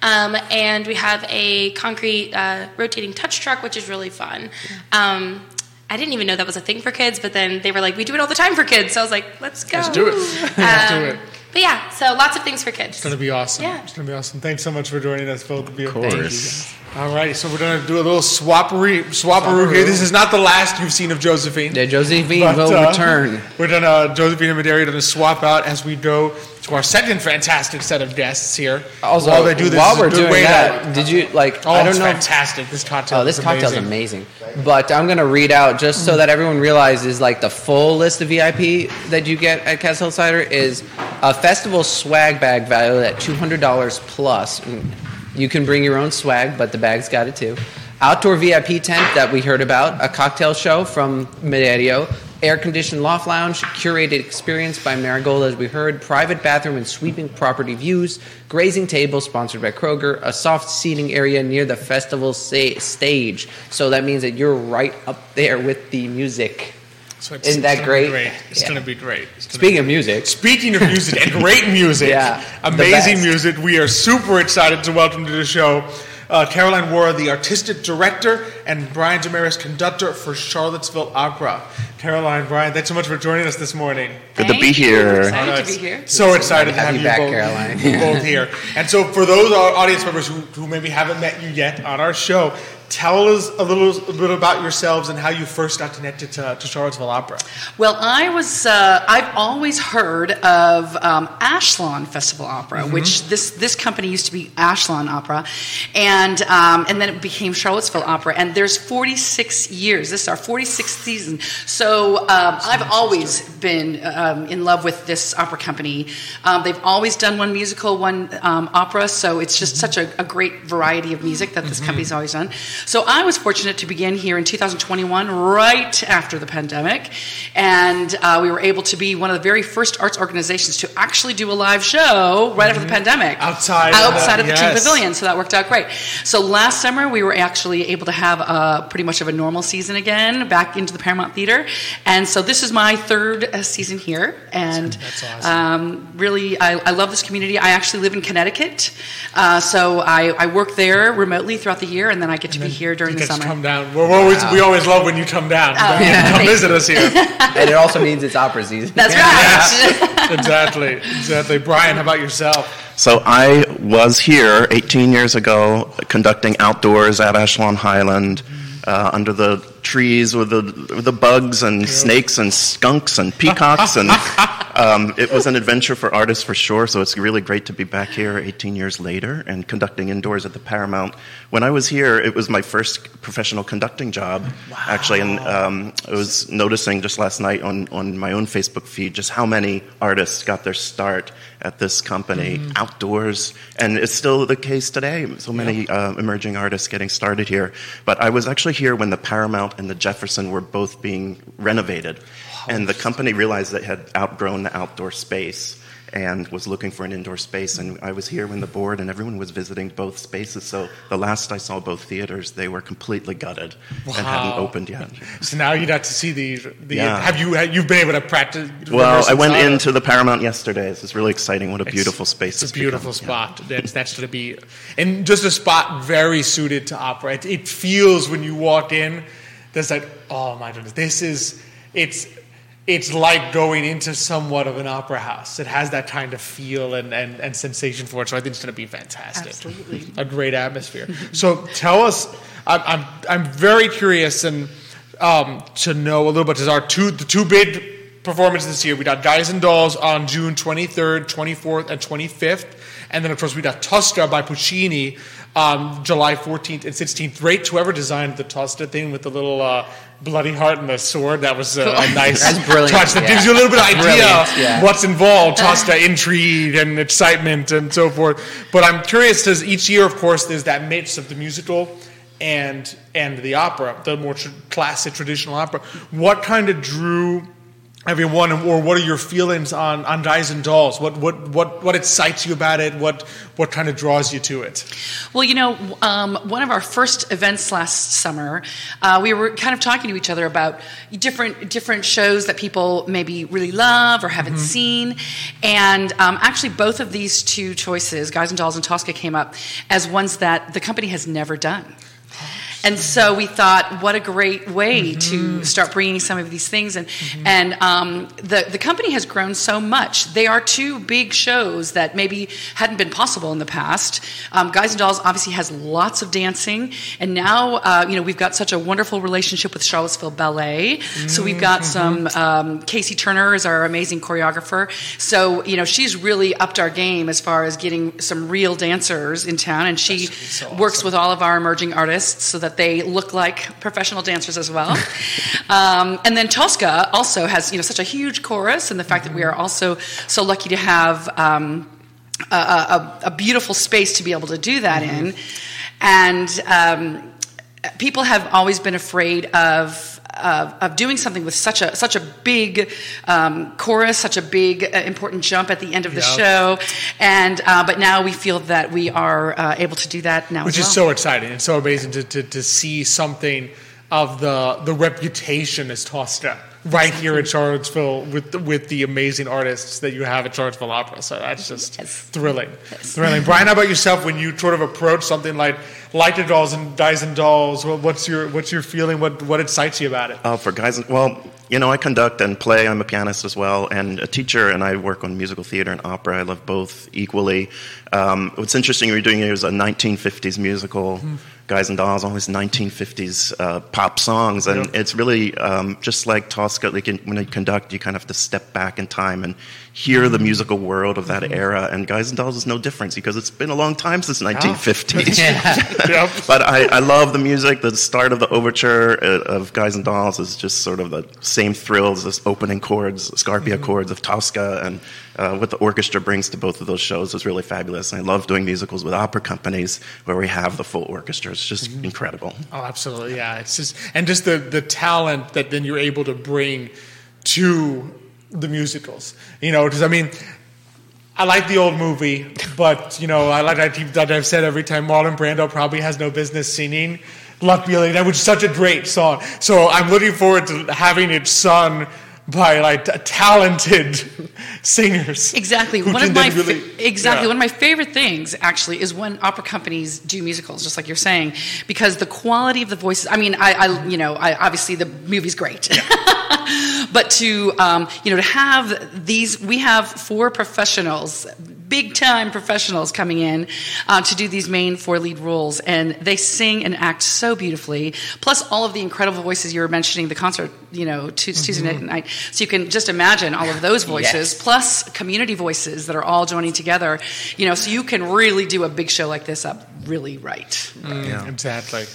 Um, and we have a concrete uh, rotating touch truck, which is really fun. Um, I didn't even know that was a thing for kids, but then they were like, we do it all the time for kids. So I was like, let's go. Let's do it. Let's um, do it. But yeah, so lots of things for kids. It's going to be awesome. Yeah. It's going to be awesome. Thanks so much for joining us, both of you. Of course. All right, so we're going to do a little swapperoo, swapperoo here. This is not the last you've seen of Josephine. Yeah, Josephine but, will uh, return. We're going to, Josephine and Mederio are going to swap out as we go to our second fantastic set of guests here. Also, while, they do this, while we're doing that, out. did you, like, oh, I don't it's know. It's fantastic. This cocktail oh, this is cocktail's amazing. amazing. But I'm going to read out, just so that everyone realizes, like, the full list of V I P that you get at Castle Cider is a festival swag bag valued at two hundred dollars plus. You can bring your own swag, but the bag's got it too. Outdoor V I P tent that we heard about, a cocktail show from Mederio, air-conditioned loft lounge, curated experience by Marigold, as we heard, private bathroom and sweeping property views, grazing table sponsored by Kroger, a soft seating area near the festival sa- stage. So that means that you're right up there with the music. So Isn't that great? great? It's yeah. going to be great. Speaking of music. Speaking of music and great music, yeah, amazing music, we are super excited to welcome to the show uh, Caroline Worra, the artistic director, and Brian DeMaris, conductor for Charlottesville Opera. Caroline, Brian, thanks so much for joining us this morning. Good to be here. Excited oh, no, to be here. So, so excited to have you, back, both, Caroline. you both here. And so for those audience members who, who maybe haven't met you yet on our show, tell us a little a bit about yourselves and how you first got connected to, to Charlottesville Opera. Well, I was, uh, I've always heard of um, Ashland Festival Opera, mm-hmm. which this, this company used to be Ashland Opera, and um, and then it became Charlottesville Opera, and there's forty-six years. This is our forty-sixth season. So So um, I've always been um, in love with this opera company. Um, they've always done one musical, one um, opera, so it's just such a, a great variety of music that this mm-hmm. company's always done. So I was fortunate to begin here in two thousand twenty-one, right after the pandemic, and uh, we were able to be one of the very first arts organizations to actually do a live show right mm-hmm. after the pandemic. Outside, Outside of, of the yes. Ting Pavilion, so that worked out great. So last summer we were actually able to have a, pretty much of a normal season again, back into the Paramount Theater. And so this is my third uh, season here, and That's awesome. um, really, I, I love this community. I actually live in Connecticut, uh, so I, I work there remotely throughout the year, and then I get to be here during you the summer. To come down. We're, we're always, wow. We always love when you come down. Oh, you yeah. Come visit us here. And it also means it's opera season. That's right. Yes. exactly, exactly. Brian, how about yourself? So I was here eighteen years ago, conducting outdoors at Ashland Highland. Uh, under the trees with the with the bugs and yep. snakes and skunks and peacocks. And um, it was an adventure for artists for sure, so it's really great to be back here eighteen years later and conducting indoors at the Paramount. When I was here, it was my first professional conducting job, wow. actually, and um, I was noticing just last night on, on my own Facebook feed just how many artists got their start at this company, mm. outdoors, and it's still the case today. So many yeah. uh, emerging artists getting started here. But I was actually here when the Paramount and the Jefferson were both being renovated, wow. and the company realized they had outgrown the outdoor space. and was looking for an indoor space. And I was here when the board and everyone was visiting both spaces. So the last I saw both theaters, they were completely gutted wow. and hadn't opened yet. So now you got to see the... the yeah. Have you you've been able to practice? Well, I went into the Paramount yesterday. This is really exciting. What a beautiful it's, space. It's, it's a beautiful become. spot. Yeah. That's, that's going to be... And just a spot very suited to opera. It, it feels when you walk in, there's like, oh my goodness, this is... It's it's like going into somewhat of an opera house. It has that kind of feel and, and, and sensation for it. So I think it's going to be fantastic. Absolutely, a great atmosphere. So tell us, I'm I'm, I'm very curious and um, to know a little bit. Because our two the two big performances this year, we got Guys and Dolls on June twenty-third, twenty-fourth, and twenty-fifth, and then of course we got Tosca by Puccini on um, July fourteenth and sixteenth. Great, whoever designed the Tosca thing with the little. Uh, bloody heart and a sword. That was a, a nice touch that yeah. gives you a little bit of idea yeah. what's involved. Tosca intrigue and excitement and so forth. But I'm curious, because each year, of course, there's that mix of the musical and and the opera, the more tr- classic traditional opera. What kind of drew everyone, or what are your feelings on, on Guys and Dolls? What what what what excites you about it? What what kind of draws you to it? Well, you know, um, one of our first events last summer, uh, we were kind of talking to each other about different different shows that people maybe really love or haven't mm-hmm. seen, and um, actually both of these two choices, Guys and Dolls and Tosca, came up as ones that the company has never done. And so we thought, what a great way mm-hmm. to start bringing some of these things. And mm-hmm. and um, the, the company has grown so much. They are two big shows that maybe hadn't been possible in the past. Um, Guys and Dolls obviously has lots of dancing. And now, uh, you know, we've got such a wonderful relationship with Charlottesville Ballet. Mm-hmm. So we've got mm-hmm. some, um, Casey Turner is our amazing choreographer. So, you know, she's really upped our game as far as getting some real dancers in town. And she so awesome. works with all of our emerging artists so that they look like professional dancers as well. Um, and then Tosca also has, you know, such a huge chorus, and the fact that we are also so lucky to have um, a, a, a beautiful space to be able to do that mm-hmm. in. And um, people have always been afraid of Of, of doing something with such a such a big um, chorus, such a big uh, important jump at the end of the yep. show, and uh, but now we feel that we are uh, able to do that now, which as well. Is so exciting and so amazing to, to, to see something of the the reputation as Tosca right exactly. here in Charlottesville with the, with the amazing artists that you have at Charlottesville Opera. So that's just yes. thrilling, yes. thrilling. Brian, how about yourself when you sort of approach something like? Like the Dolls and Guys and Dolls, what's your what's your feeling? What what excites you about it? Oh, for Guys and well, you know, I conduct and play. I'm a pianist as well and a teacher, and I work on musical theater and opera. I love both equally. Um, what's interesting we're doing here is a nineteen fifties musical, mm-hmm. Guys and Dolls, all these nineteen fifties uh, pop songs, and yep. it's really um, just like Tosca. Like in, when you conduct, you kind of have to step back in time and hear the musical world of that mm-hmm. era. And Guys and Dolls is no different because it's been a long time since nineteen fifties. Oh. Yep. But I, I love the music. The start of the overture of Guys and Dolls is just sort of the same thrills as opening chords, Scarpia mm-hmm. chords of Tosca, and uh, what the orchestra brings to both of those shows is really fabulous. And I love doing musicals with opera companies where we have the full orchestra. It's just mm-hmm. incredible. Oh, absolutely, yeah. It's just and just the, the talent that then you're able to bring to the musicals. You know, because I mean... I like the old movie, but, you know, I like I keep that I've said every time, Marlon Brando probably has no business singing "Luck Be a Lady," which is such a great song. So I'm looking forward to having it sung by, like, talented singers. Exactly. One of my really, fa- exactly. Yeah. One of my favorite things, actually, is when opera companies do musicals, just like you're saying, because the quality of the voices, I mean, I, I you know, I obviously the movie's great. Yeah. But to, um, you know, to have these, we have four professionals, big-time professionals coming in uh, to do these main four lead roles, and they sing and act so beautifully, plus all of the incredible voices you were mentioning, the concert, you know, Tuesday mm-hmm. night. So you can just imagine all of those voices, yes. plus community voices that are all joining together. You know, so you can really do a big show like this up really right. Mm, yeah. Exactly.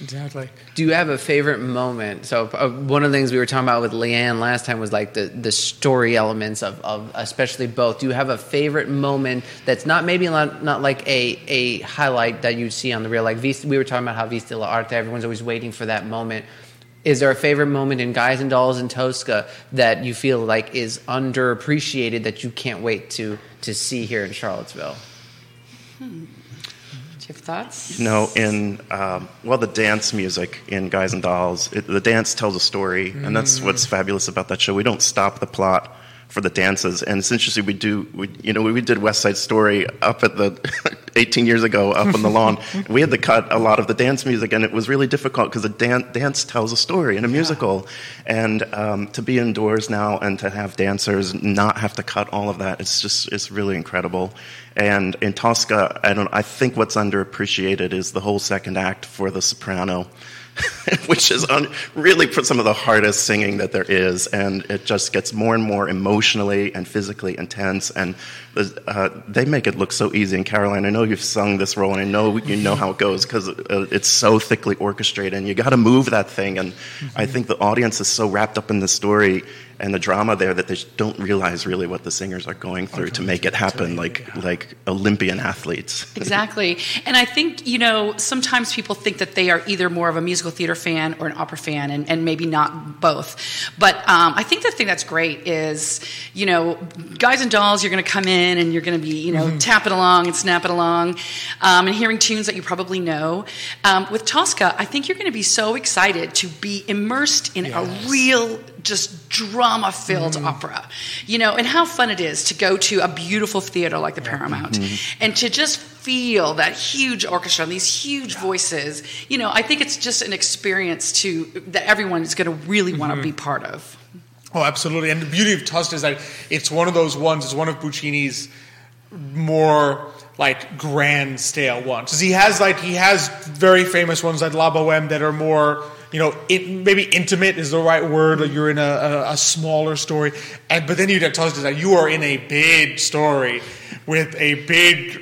Exactly. Do you have a favorite moment? So uh, one of the things we were talking about with Leanne last time was like the, the story elements of, of especially both. Do you have a favorite moment that's not maybe not, not like a, a highlight that you see on the reel? Like we were talking about how Vista la Arte, everyone's always waiting for that moment. Is there a favorite moment in Guys and Dolls and Tosca that you feel like is underappreciated that you can't wait to to see here in Charlottesville? Hmm. Do you have thoughts? You know, in um, well, the dance music in Guys and Dolls, it, the dance tells a story, mm. and that's what's fabulous about that show. We don't stop the plot for the dances, and it's interesting. We do, we, you know, we did West Side Story up at the eighteen years ago up on the lawn. We had to cut a lot of the dance music, and it was really difficult because the dan- dance tells a story in a yeah. musical. And um, to be indoors now and to have dancers not have to cut all of that, it's just it's really incredible. And in Tosca, I don't. I think what's underappreciated is the whole second act for the soprano. Which is un- really put some of the hardest singing that there is, and it just gets more and more emotionally and physically intense, and uh, they make it look so easy. And Caroline, I know you've sung this role, and I know you know how it goes, because it's so thickly orchestrated, and you got to move that thing, and mm-hmm. I think the audience is so wrapped up in the story and the drama there that they don't realize really what the singers are going through okay. to make it happen, like yeah. like Olympian athletes. Exactly. And I think, you know, sometimes people think that they are either more of a musical theater fan or an opera fan, and, and maybe not both. But um, I think the thing that's great is, you know, Guys and Dolls, you're going to come in and you're going to be, you know, mm-hmm. tapping along and snapping along um, and hearing tunes that you probably know. Um, with Tosca, I think you're going to be so excited to be immersed in yes. a real just drama-filled mm. opera, you know, and how fun it is to go to a beautiful theater like the yeah. Paramount mm-hmm. and to just feel that huge orchestra and these huge yeah. voices. You know, I think it's just an experience to that everyone is going to really mm-hmm. want to be part of. Oh, absolutely. And the beauty of Tosca is that it's one of those ones, it's one of Puccini's more like grand scale ones. Because he has like, he has very famous ones like La Bohème that are more... You know, it, maybe intimate is the right word. Like you're in a, a, a smaller story, and but then you have Tosca that you are in a big story with a big,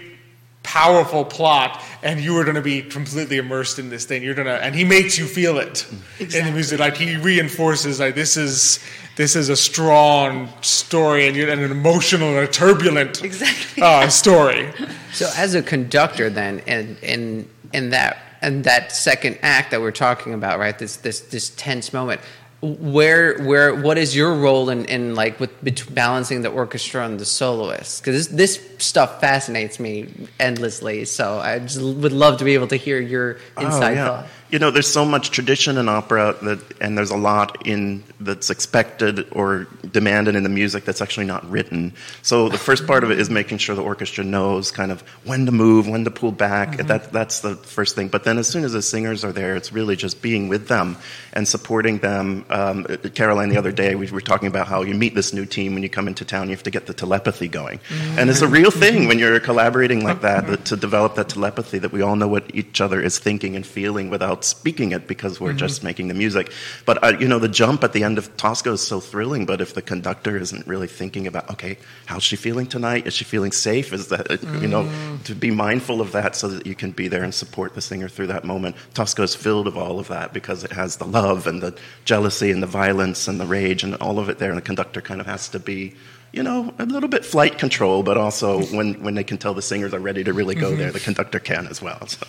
powerful plot, and you are going to be completely immersed in this thing. You're gonna, and he makes you feel it exactly. in the music. Like he reinforces, like this is this is a strong story, and, and an emotional and a turbulent exactly. uh, story. So, as a conductor, then, and and and that. And that second act that we're talking about, right? This this this tense moment. Where where what is your role in, in like with bet- balancing the orchestra and the soloist? Because this, this stuff fascinates me endlessly. So I just would love to be able to hear your inside oh, yeah. thought. You know, there's so much tradition in opera, that, and there's a lot in that's expected or demanded in the music that's actually not written. So the first part of it is making sure the orchestra knows kind of when to move, when to pull back. Mm-hmm. That that's the first thing. But then as soon as the singers are there, it's really just being with them and supporting them. Um, Caroline, the other day, we were talking about how you meet this new team when you come into town. You have to get the telepathy going. Mm-hmm. And it's a real thing when you're collaborating like that, that, to develop that telepathy that we all know what each other is thinking and feeling without speaking it, because we're mm-hmm. just making the music. But uh, you know, the jump at the end of Tosca is so thrilling, but if the conductor isn't really thinking about, okay, how's she feeling tonight? Is she feeling safe? Is that, mm. you know, to be mindful of that so that you can be there and support the singer through that moment. Tosca is filled of all of that because it has the love and the jealousy and the violence and the rage and all of it there, and the conductor kind of has to be, you know, a little bit flight control, but also when, when they can tell the singers are ready to really go mm-hmm. there, the conductor can as well. So.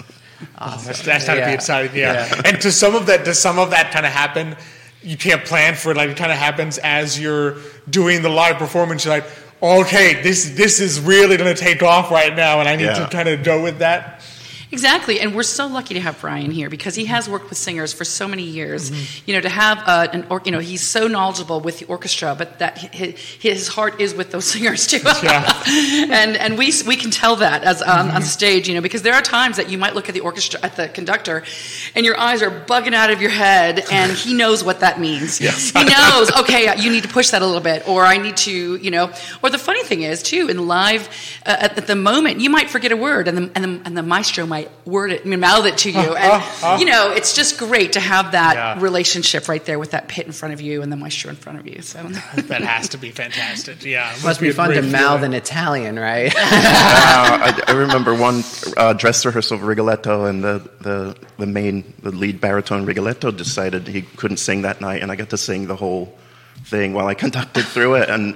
Awesome. That's, that's how to yeah. be excited, yeah. yeah. And to some of that, does some of that kind of happen? You can't plan for it. Like it kind of happens as you're doing the live performance. You're like, okay, this this is really going to take off right now, and I need yeah. to kind of go with that. Exactly, and we're so lucky to have Brian here because he has worked with singers for so many years. Mm-hmm. You know, to have uh, an or, you know, he's so knowledgeable with the orchestra, but that his, his heart is with those singers too. Yeah. and and we we can tell that as um, on stage, you know, because there are times that you might look at the orchestra at the conductor, and your eyes are bugging out of your head, and he knows what that means. Yes. He knows. Okay, you need to push that a little bit, or I need to, you know. Or the funny thing is too, in live uh, at, at the moment, you might forget a word, and the and the, and the maestro might. Word it, mouth it to you, and uh, uh, uh. you know it's just great to have that yeah. relationship right there with that pit in front of you and the maestro in front of you. So that has to be fantastic. Yeah, it must, must be, be fun to mouth in Italian, right? uh, I, I remember one uh, dress rehearsal of Rigoletto, and the, the the main the lead baritone Rigoletto decided he couldn't sing that night, and I got to sing the whole thing while I conducted through it, and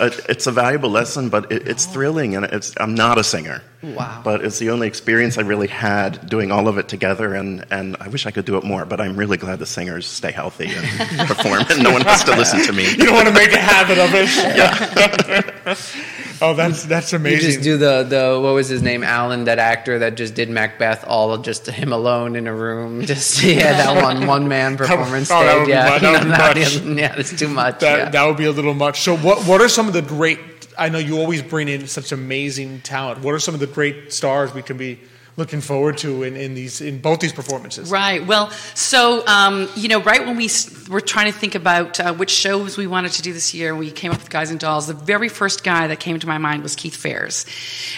it's a valuable lesson, but it's thrilling, and it's, I'm not a singer. Wow. But it's the only experience I really had doing all of it together, and, and I wish I could do it more, but I'm really glad the singers stay healthy and perform, and no one has to listen to me. You don't want to make a habit of it. Yeah. Oh, that's that's amazing. You just do the, the, what was his name, Alan, that actor that just did Macbeth, all just him alone in a room. Just, yeah, that one, one-man performance that, oh, stage. That yeah, be, that that be, yeah, that's too much. That, yeah. that would be a little much. So what what are some of the great, I know you always bring in such amazing talent. What are some of the great stars we can be looking forward to in, in these in both these performances? Right. Well, so, um, you know, right when we were trying to think about uh, which shows we wanted to do this year, we came up with Guys and Dolls. The very first guy that came to my mind was Keith Fares.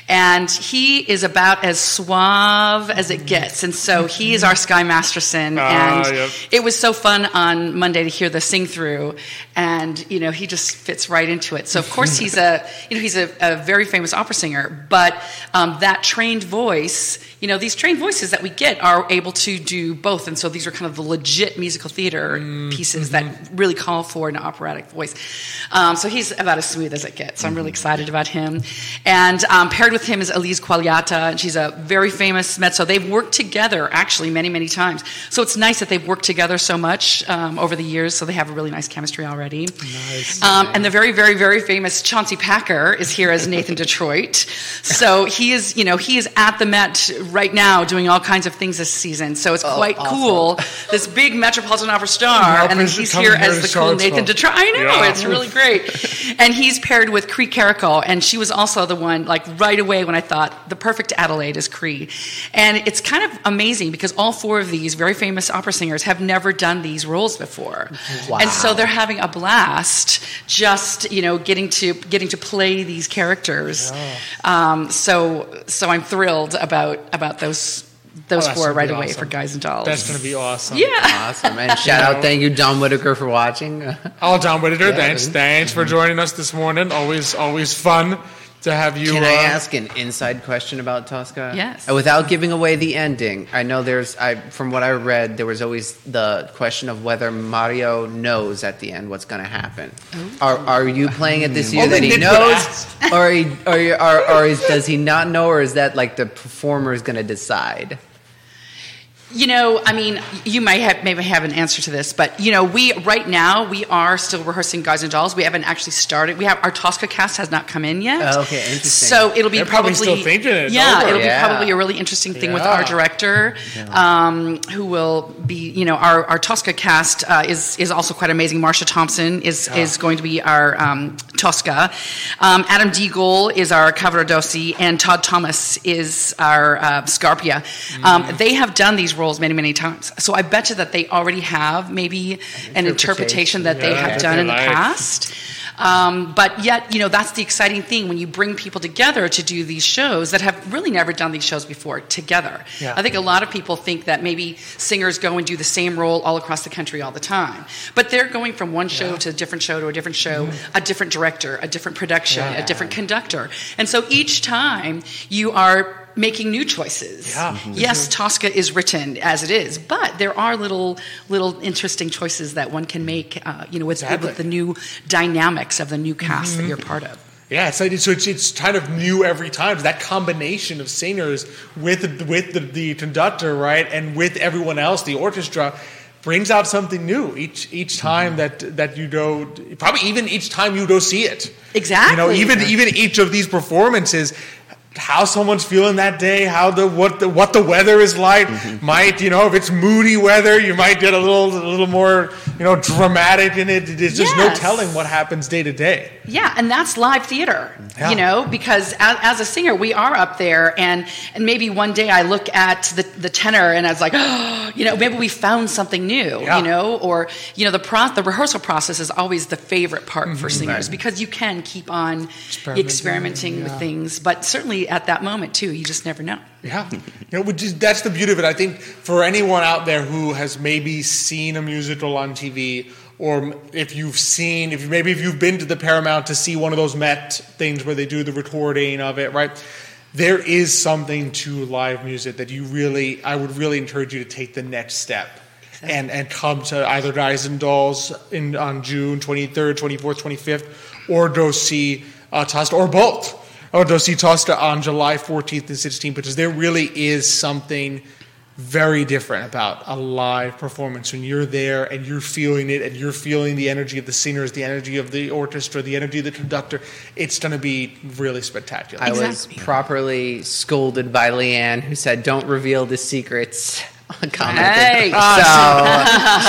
And he is about as suave as it gets. And so he is our Sky Masterson. Uh, and yep. It was so fun on Monday to hear the sing-through. And, you know, he just fits right into it. So, of course, he's a, you know, he's a, a very famous opera singer. But um, that trained voice... You know, these trained voices that we get are able to do both. And so these are kind of the legit musical theater mm, pieces mm-hmm. that really call for an operatic voice. Um, so he's about as smooth as it gets. So I'm really excited about him. And um, paired with him is Elise Quagliata. And she's a very famous mezzo. They've worked together, actually, many, many times. So it's nice that they've worked together so much um, over the years. So they have a really nice chemistry already. Nice. Um, and the very, very, very famous Chauncey Packer is here as Nathan Detroit. So he is, you know, he is at the Met right now doing all kinds of things this season. So it's oh, quite awesome. Cool. This big Metropolitan Opera star, and then he's here as the cool Nathan Detroit. I know, yeah. It's really great. And he's paired with Cree Caracol, and she was also the one, like, right away when I thought, the perfect Adelaide is Cree. And it's kind of amazing because all four of these very famous opera singers have never done these roles before. Wow. And so they're having a blast just, you know, getting to getting to play these characters. Yeah. Um, so so I'm thrilled about about those those oh, four right away awesome. For Guys and Dolls. That's going to be awesome. Yeah. Awesome. And shout out, thank you, Don Whitaker, for watching. Oh, Don Whitaker, yeah, thanks. Please. Thanks for joining us this morning. Always, always fun to have you. Can uh, I ask an inside question about Tosca? Yes. Without giving away the ending, I know there's, I from what I read, there was always the question of whether Mario knows at the end what's going to happen. Ooh. Are are you playing it this year oh, that he knows? Or, he, or, or, or is, does he not know? Or is that like the performer is going to decide? You know, I mean, you might have maybe have an answer to this, but you know, we right now we are still rehearsing Guys and Dolls. We haven't actually started. We have our Tosca cast has not come in yet. Oh, okay, interesting. So it'll be They're probably, probably still thinking it's yeah, over. It'll yeah. be probably a really interesting thing yeah. with our director, um, who will be. You know, our, our Tosca cast uh, is is also quite amazing. Marsha Thompson is oh. is going to be our um, Tosca. Um, Adam Deagle is our Cavaradossi, and Todd Thomas is our uh, Scarpia. Um, mm. They have done these roles many, many times. So I bet you that they already have maybe an interpretation, an interpretation that yeah, they have done in the past. Um, but yet, you know, that's the exciting thing when you bring people together to do these shows that have really never done these shows before together. Yeah. I think a lot of people think that maybe singers go and do the same role all across the country all the time. But they're going from one show yeah. to a different show to a different show, mm-hmm. a different director, a different production, yeah. a different conductor. And so each time you are making new choices. Yeah. Mm-hmm. Yes, Tosca is written as it is, but there are little, little interesting choices that one can make. Uh, you know, with, exactly. with the new dynamics of the new cast mm-hmm. that you're part of. Yeah, so it's, it's it's kind of new every time. That combination of singers with with the, the conductor, right, and with everyone else, the orchestra, brings out something new each each time that, that you go, probably even each time you go see it. Exactly. You know, even even each of these performances, how someone's feeling that day, how the what the what the weather is like, mm-hmm. might, you know, if it's moody weather, you might get a little a little more, you know, dramatic in it. There's just yes. no telling what happens day to day. Yeah, and that's live theater, yeah. you know, because as, as a singer, we are up there, and, and maybe one day I look at the, the tenor, and I was like, oh, you know, maybe we found something new, yeah. you know, or, you know, the pro- the rehearsal process is always the favorite part mm-hmm. for singers, right. because you can keep on experimenting, experimenting yeah. with things, but certainly at that moment, too, you just never know. Yeah, you know, which is, that's the beauty of it. I think for anyone out there who has maybe seen a musical on T V, or if you've seen, if maybe if you've been to the Paramount to see one of those Met things where they do the recording of it, right? There is something to live music that you really, I would really encourage you to take the next step and and come to either Guys and Dolls in on June twenty-third, twenty-fourth, twenty-fifth, or go see uh, Tosca, or both, or go see Tosca on July fourteenth and sixteenth, because there really is something very different about a live performance when you're there and you're feeling it and you're feeling the energy of the singers, the energy of the orchestra, the energy of the conductor. It's going to be really spectacular. Exactly. I was properly scolded by Leanne, who said, "Don't reveal the secrets." Hey. So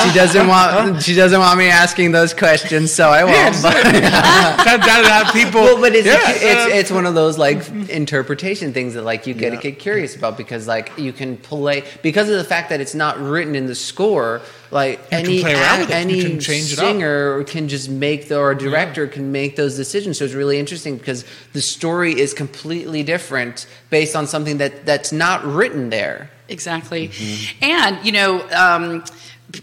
she doesn't want she doesn't want me asking those questions, so I won't. Yes. But that, that, that people, well, but it's, yeah, it's, it's one of those like interpretation things that like you get yeah. get curious about, because like you can play, because of the fact that it's not written in the score. Like you any ad, any can singer can just make the, or a director yeah. can make those decisions. So it's really interesting because the story is completely different based on something that, that's not written there. Exactly. Mm-hmm. And, you know, um,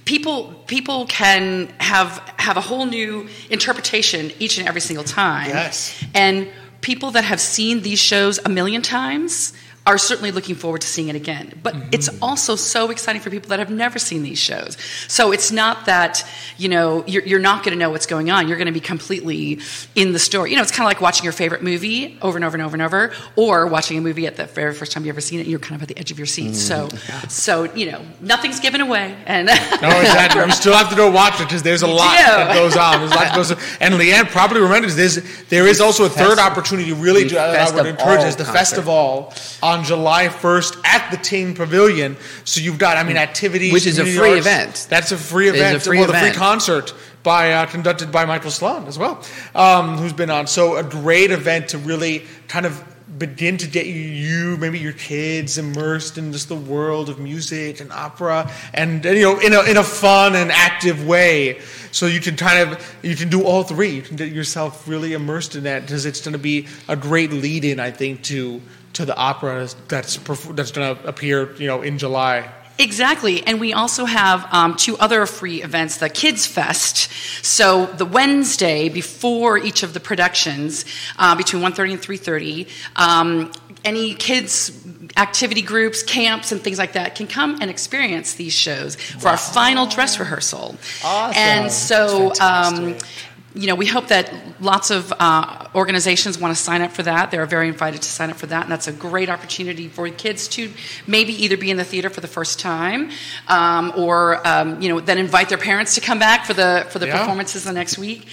people people can have have a whole new interpretation each and every single time. Yes. And people that have seen these shows a million times are certainly looking forward to seeing it again. But mm-hmm. it's also so exciting for people that have never seen these shows. So it's not that, you know, you're, you're not going to know what's going on. You're going to be completely in the story. You know, it's kind of like watching your favorite movie over and over and over and over, or watching a movie at the very first time you've ever seen it, and you're kind of at the edge of your seat. Mm-hmm. So, so you know, nothing's given away. And no, exactly. We still have to go watch it, because there's a lot that goes on. There's a lot that goes on. And Leanne probably remembers this. There is also a third opportunity really to, I would encourage, is the festival on On July first at the Ting Pavilion. So you've got, I mean, activities. Which is a free arts. event. That's a free event. It is a free well, event. The free concert by uh, conducted by Michael Sloan as well, um, who's been on. So a great event to really kind of begin to get you, you, maybe your kids, immersed in just the world of music and opera, and, and you know, in a in a fun and active way. So you can kind of you can do all three. You can get yourself really immersed in that, because it's going to be a great lead-in, I think, to. to the opera that's that's going to appear, you know, in July. Exactly. And we also have um, two other free events, the Kids Fest. So the Wednesday before each of the productions, uh, between one thirty and three thirty, um, any kids activity groups, camps, and things like that can come and experience these shows for wow. our final dress rehearsal. Awesome. And so... Um, you know, we hope that lots of uh, organizations want to sign up for that. They're very invited to sign up for that, and that's a great opportunity for kids to maybe either be in the theater for the first time, um, or um, you know, then invite their parents to come back for the for the yeah. performances the next week.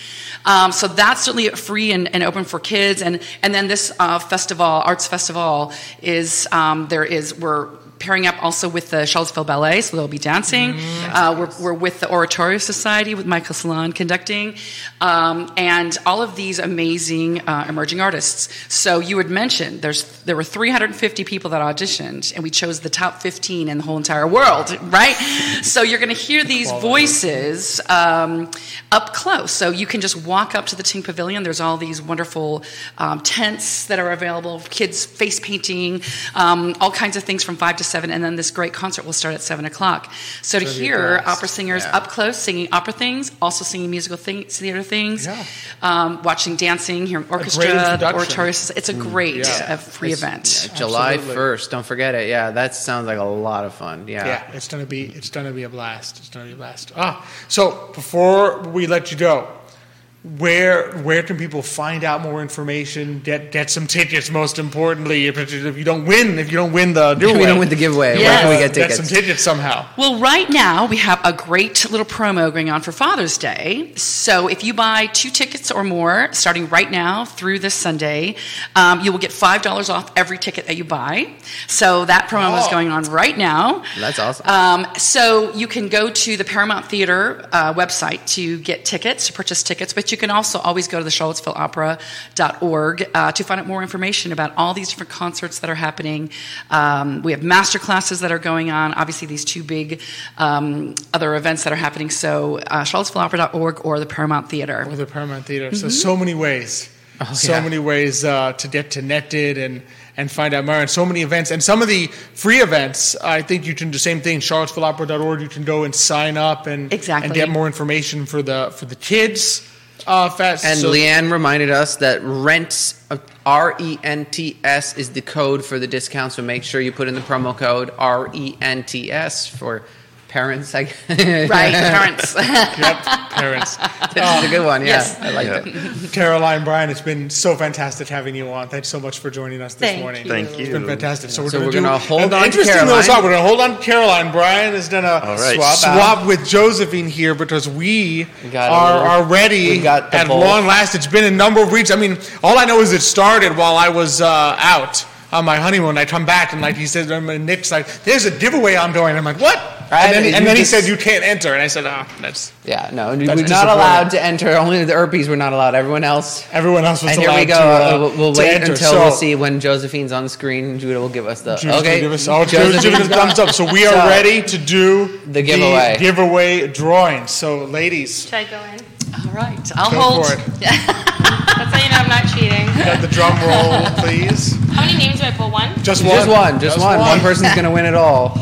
Um, so that's certainly free and, and open for kids. And and then this uh, festival, arts festival, is um, there is we're. pairing up also with the Charlottesville Ballet, so they'll be dancing. Mm-hmm. Uh, we're, we're with the Oratorio Society, with Michael Salon conducting, um, and all of these amazing uh, emerging artists. So you had mentioned there's there were three hundred fifty people that auditioned, and we chose the top fifteen in the whole entire world, right? So you're going to hear these voices um, up close. So you can just walk up to the Ting Pavilion. There's all these wonderful um, tents that are available, kids face painting, um, all kinds of things from five to seven, and then this great concert will start at seven o'clock. So to hear opera singers yeah. up close singing opera things, also singing musical things, theater things, yeah. um, watching dancing, hearing orchestra, oratorios. It's a great mm, yeah. uh, free it's, event. Yeah, July first, don't forget it. Yeah, that sounds like a lot of fun. Yeah, yeah, it's gonna be it's gonna be a blast. It's gonna be a blast. Ah, so before we let you go, Where where can people find out more information? Get get some tickets. Most importantly, if, if you don't win, if you don't win the giveaway, we don't win the giveaway. Yes. Where can we get tickets? Get some tickets somehow. Well, right now we have a great little promo going on for Father's Day. So if you buy two tickets or more, starting right now through this Sunday, um, you will get five dollars off every ticket that you buy. So that promo oh. is going on right now. That's awesome. Um, so you can go to the Paramount Theater uh, website to get tickets, to purchase tickets, but you can also always go to the Charlottesville Opera dot org uh, to find out more information about all these different concerts that are happening. Um, we have master classes that are going on, obviously these two big um, other events that are happening. So uh, Charlottesville Opera dot org or the Paramount Theater. Or the Paramount Theater. Mm-hmm. So so many ways. Oh, so yeah. many ways uh, to get connected and, and find out more. And so many events. And some of the free events, I think you can do the same thing. Charlottesville Opera dot org, you can go and sign up and, exactly. and get more information for the for the kids. Uh, fast. And so, Leanne reminded us that rents, R E N T S is the code for the discount, so make sure you put in the promo code R E N T S for Parents, I guess. Right, parents. Yep, parents. That's oh, a good one, yeah. Yes. I like yeah. it. Caroline, Brian, it's been so fantastic having you on. Thanks so much for joining us this Thank morning. You. Thank you. It's been fantastic. Yeah. So we're so going to hold on to Caroline. Little swap. We're going to hold on to Caroline. Brian has done a right. swap, swap with Josephine here because we got are, are ready we got at bowl. long last. It's been a number of weeks. I mean, all I know is it started while I was uh, out on my honeymoon. I come back and like he said, Nick's like, there's a giveaway I'm doing. I'm like, what? Right? And then, and and then he said, you can't enter. And I said, ah, oh, that's yeah, no, that's we're not allowed to enter. Only the Erpies were not allowed. Everyone else, everyone else was and allowed. And here we go. To, uh, we'll wait until so, we'll see when Josephine's on the screen. Judah will give us the Judah's okay. Give us all Judah's thumbs up. So we are so, ready to do the giveaway. The giveaway drawing. So ladies, should I go in? All right, I'll go hold. For it. That's how you know I'm not cheating. Got the drum roll, please. How many names do I pull? One? Just one. Just one. Just, just one. one. One person's gonna win it all.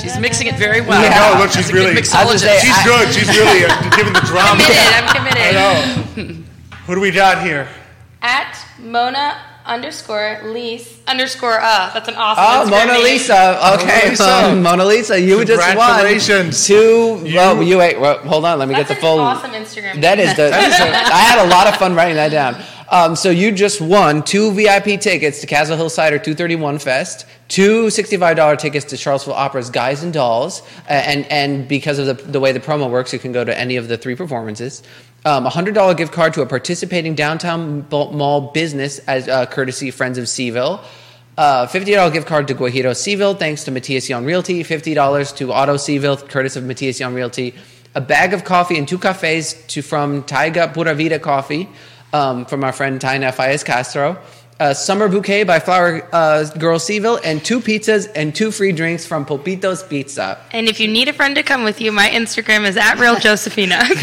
She's mixing it very well. Yeah. No, look, she's really. Good say, she's I, good. She's really uh, giving the drama. I'm committed. I'm committed. I know. Who do we got here? At Mona underscore Lise underscore uh. That's an awesome. Oh, Mona Lisa. Okay, Mona Lisa. Um, Mona Lisa, you just won. Congratulations. Two. You, well, you wait. Well, hold on. Let me that's get the full. That's an awesome Instagram. That is the. That is a, I had a lot of fun writing that down. Um, so you just won two V I P tickets to Castle Hill Cider two thirty-one Fest, two sixty-five dollars tickets to Charlottesville Opera's Guys and Dolls, and and because of the, the way the promo works, you can go to any of the three performances. Um, a one hundred dollars gift card to a participating downtown mall business as uh, courtesy Friends of CVille. Uh, fifty dollars gift card to Guajiro CVille, thanks to Matias Sion Realty. fifty dollars to Auto CVille, courtesy of Matias Sion Realty. A bag of coffee and two cafes to from Taiga Pura Vida Coffee. Um, from our friend Taina Fayez Castro, a summer bouquet by Flower uh, Girl Seville, and two pizzas and two free drinks from Pepito's Pizza. And if you need a friend to come with you, my Instagram is at Real Josefina. Oh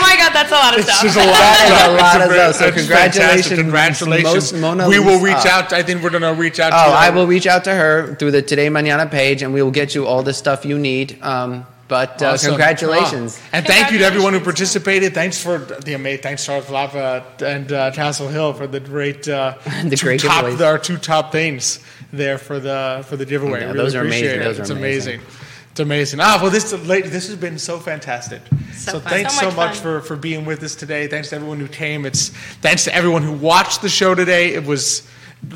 my God, that's a lot of stuff. This is a lot of stuff. Very, so congratulations, congratulations. Mona we will reach up. out. I think we're gonna reach out. Oh, to I her. will reach out to her through the Today Mañana page, and we will get you all the stuff you need. Um, But uh, awesome. congratulations. Ah. And congratulations. Thank you to everyone who participated. Thanks for the amazing, thanks Charlottesville Opera and uh, Castle Hill for the great, uh, the great top, our two top things there for the for the giveaway. Yeah, really those, are amazing. It. those are it's amazing. It's amazing. It's amazing. Ah, well, this this has been so fantastic. So, so thanks so much, so much for, for being with us today. Thanks to everyone who came. It's thanks to everyone who watched the show today. It was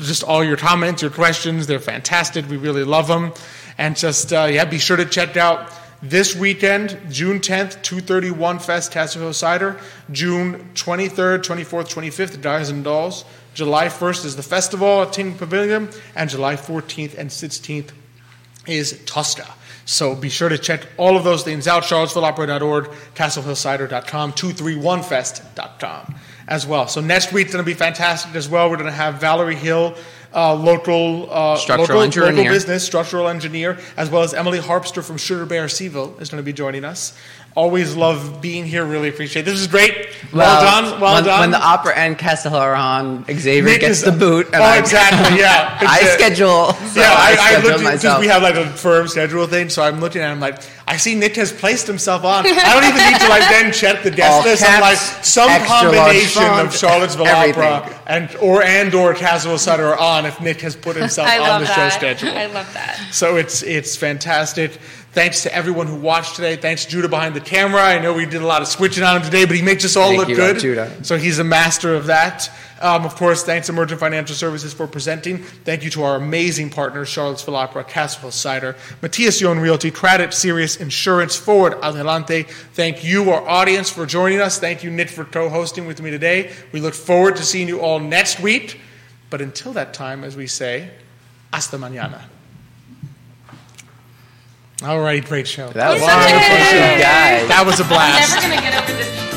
just all your comments, your questions. They're fantastic. We really love them. And just uh, yeah, be sure to check out. This weekend, June tenth, two thirty-one Fest, Castle Hill Cider. June twenty-third, twenty-fourth, twenty-fifth, the Guys and Dolls. July first is the festival at Ting Pavilion. And July fourteenth and sixteenth is Tosca. So be sure to check all of those things out. Charlottesville Opera dot org, Castle Hill Cider dot com, two thirty-one fest dot com as well. So next week's going to be fantastic as well. We're going to have Valerie Hill, Uh, local, uh, structural local, local business, structural engineer, as well as Emily Harpster from Sugar Bear Seville is going to be joining us. Always love being here. Really appreciate it. This is great. Well, well done. Well when, done. When the opera and Castle are on, Xavier Nick gets is, the boot. And oh, I, exactly. Yeah. I a, schedule. So yeah, I, I, I looked because we have like a firm schedule thing. So I'm looking at. I'm like, I see Nick has placed himself on. I don't even need to like then check the guest list. I'm like, some combination of Charlottesville everything. Opera and or and or Castle Sutter are on if Nick has put himself on the that. show schedule. I love that. So it's it's fantastic. Thanks to everyone who watched today. Thanks, Judah, behind the camera. I know we did a lot of switching on him today, but he makes us all Thank look you, good. Judah. So he's a master of that. Um, of course, thanks to Emergent Financial Services for presenting. Thank you to our amazing partners, Charlottesville Opera, Castle Hill Cider, Matias Sion Realty, Craddock, Serious Insurance, Forward Adelante. Thank you, our audience, for joining us. Thank you, Nick, for co-hosting with me today. We look forward to seeing you all next week. But until that time, as we say, hasta mañana. All right, great show. That was, wow. a great show. Guys. That was a blast. I'm never going to get over this.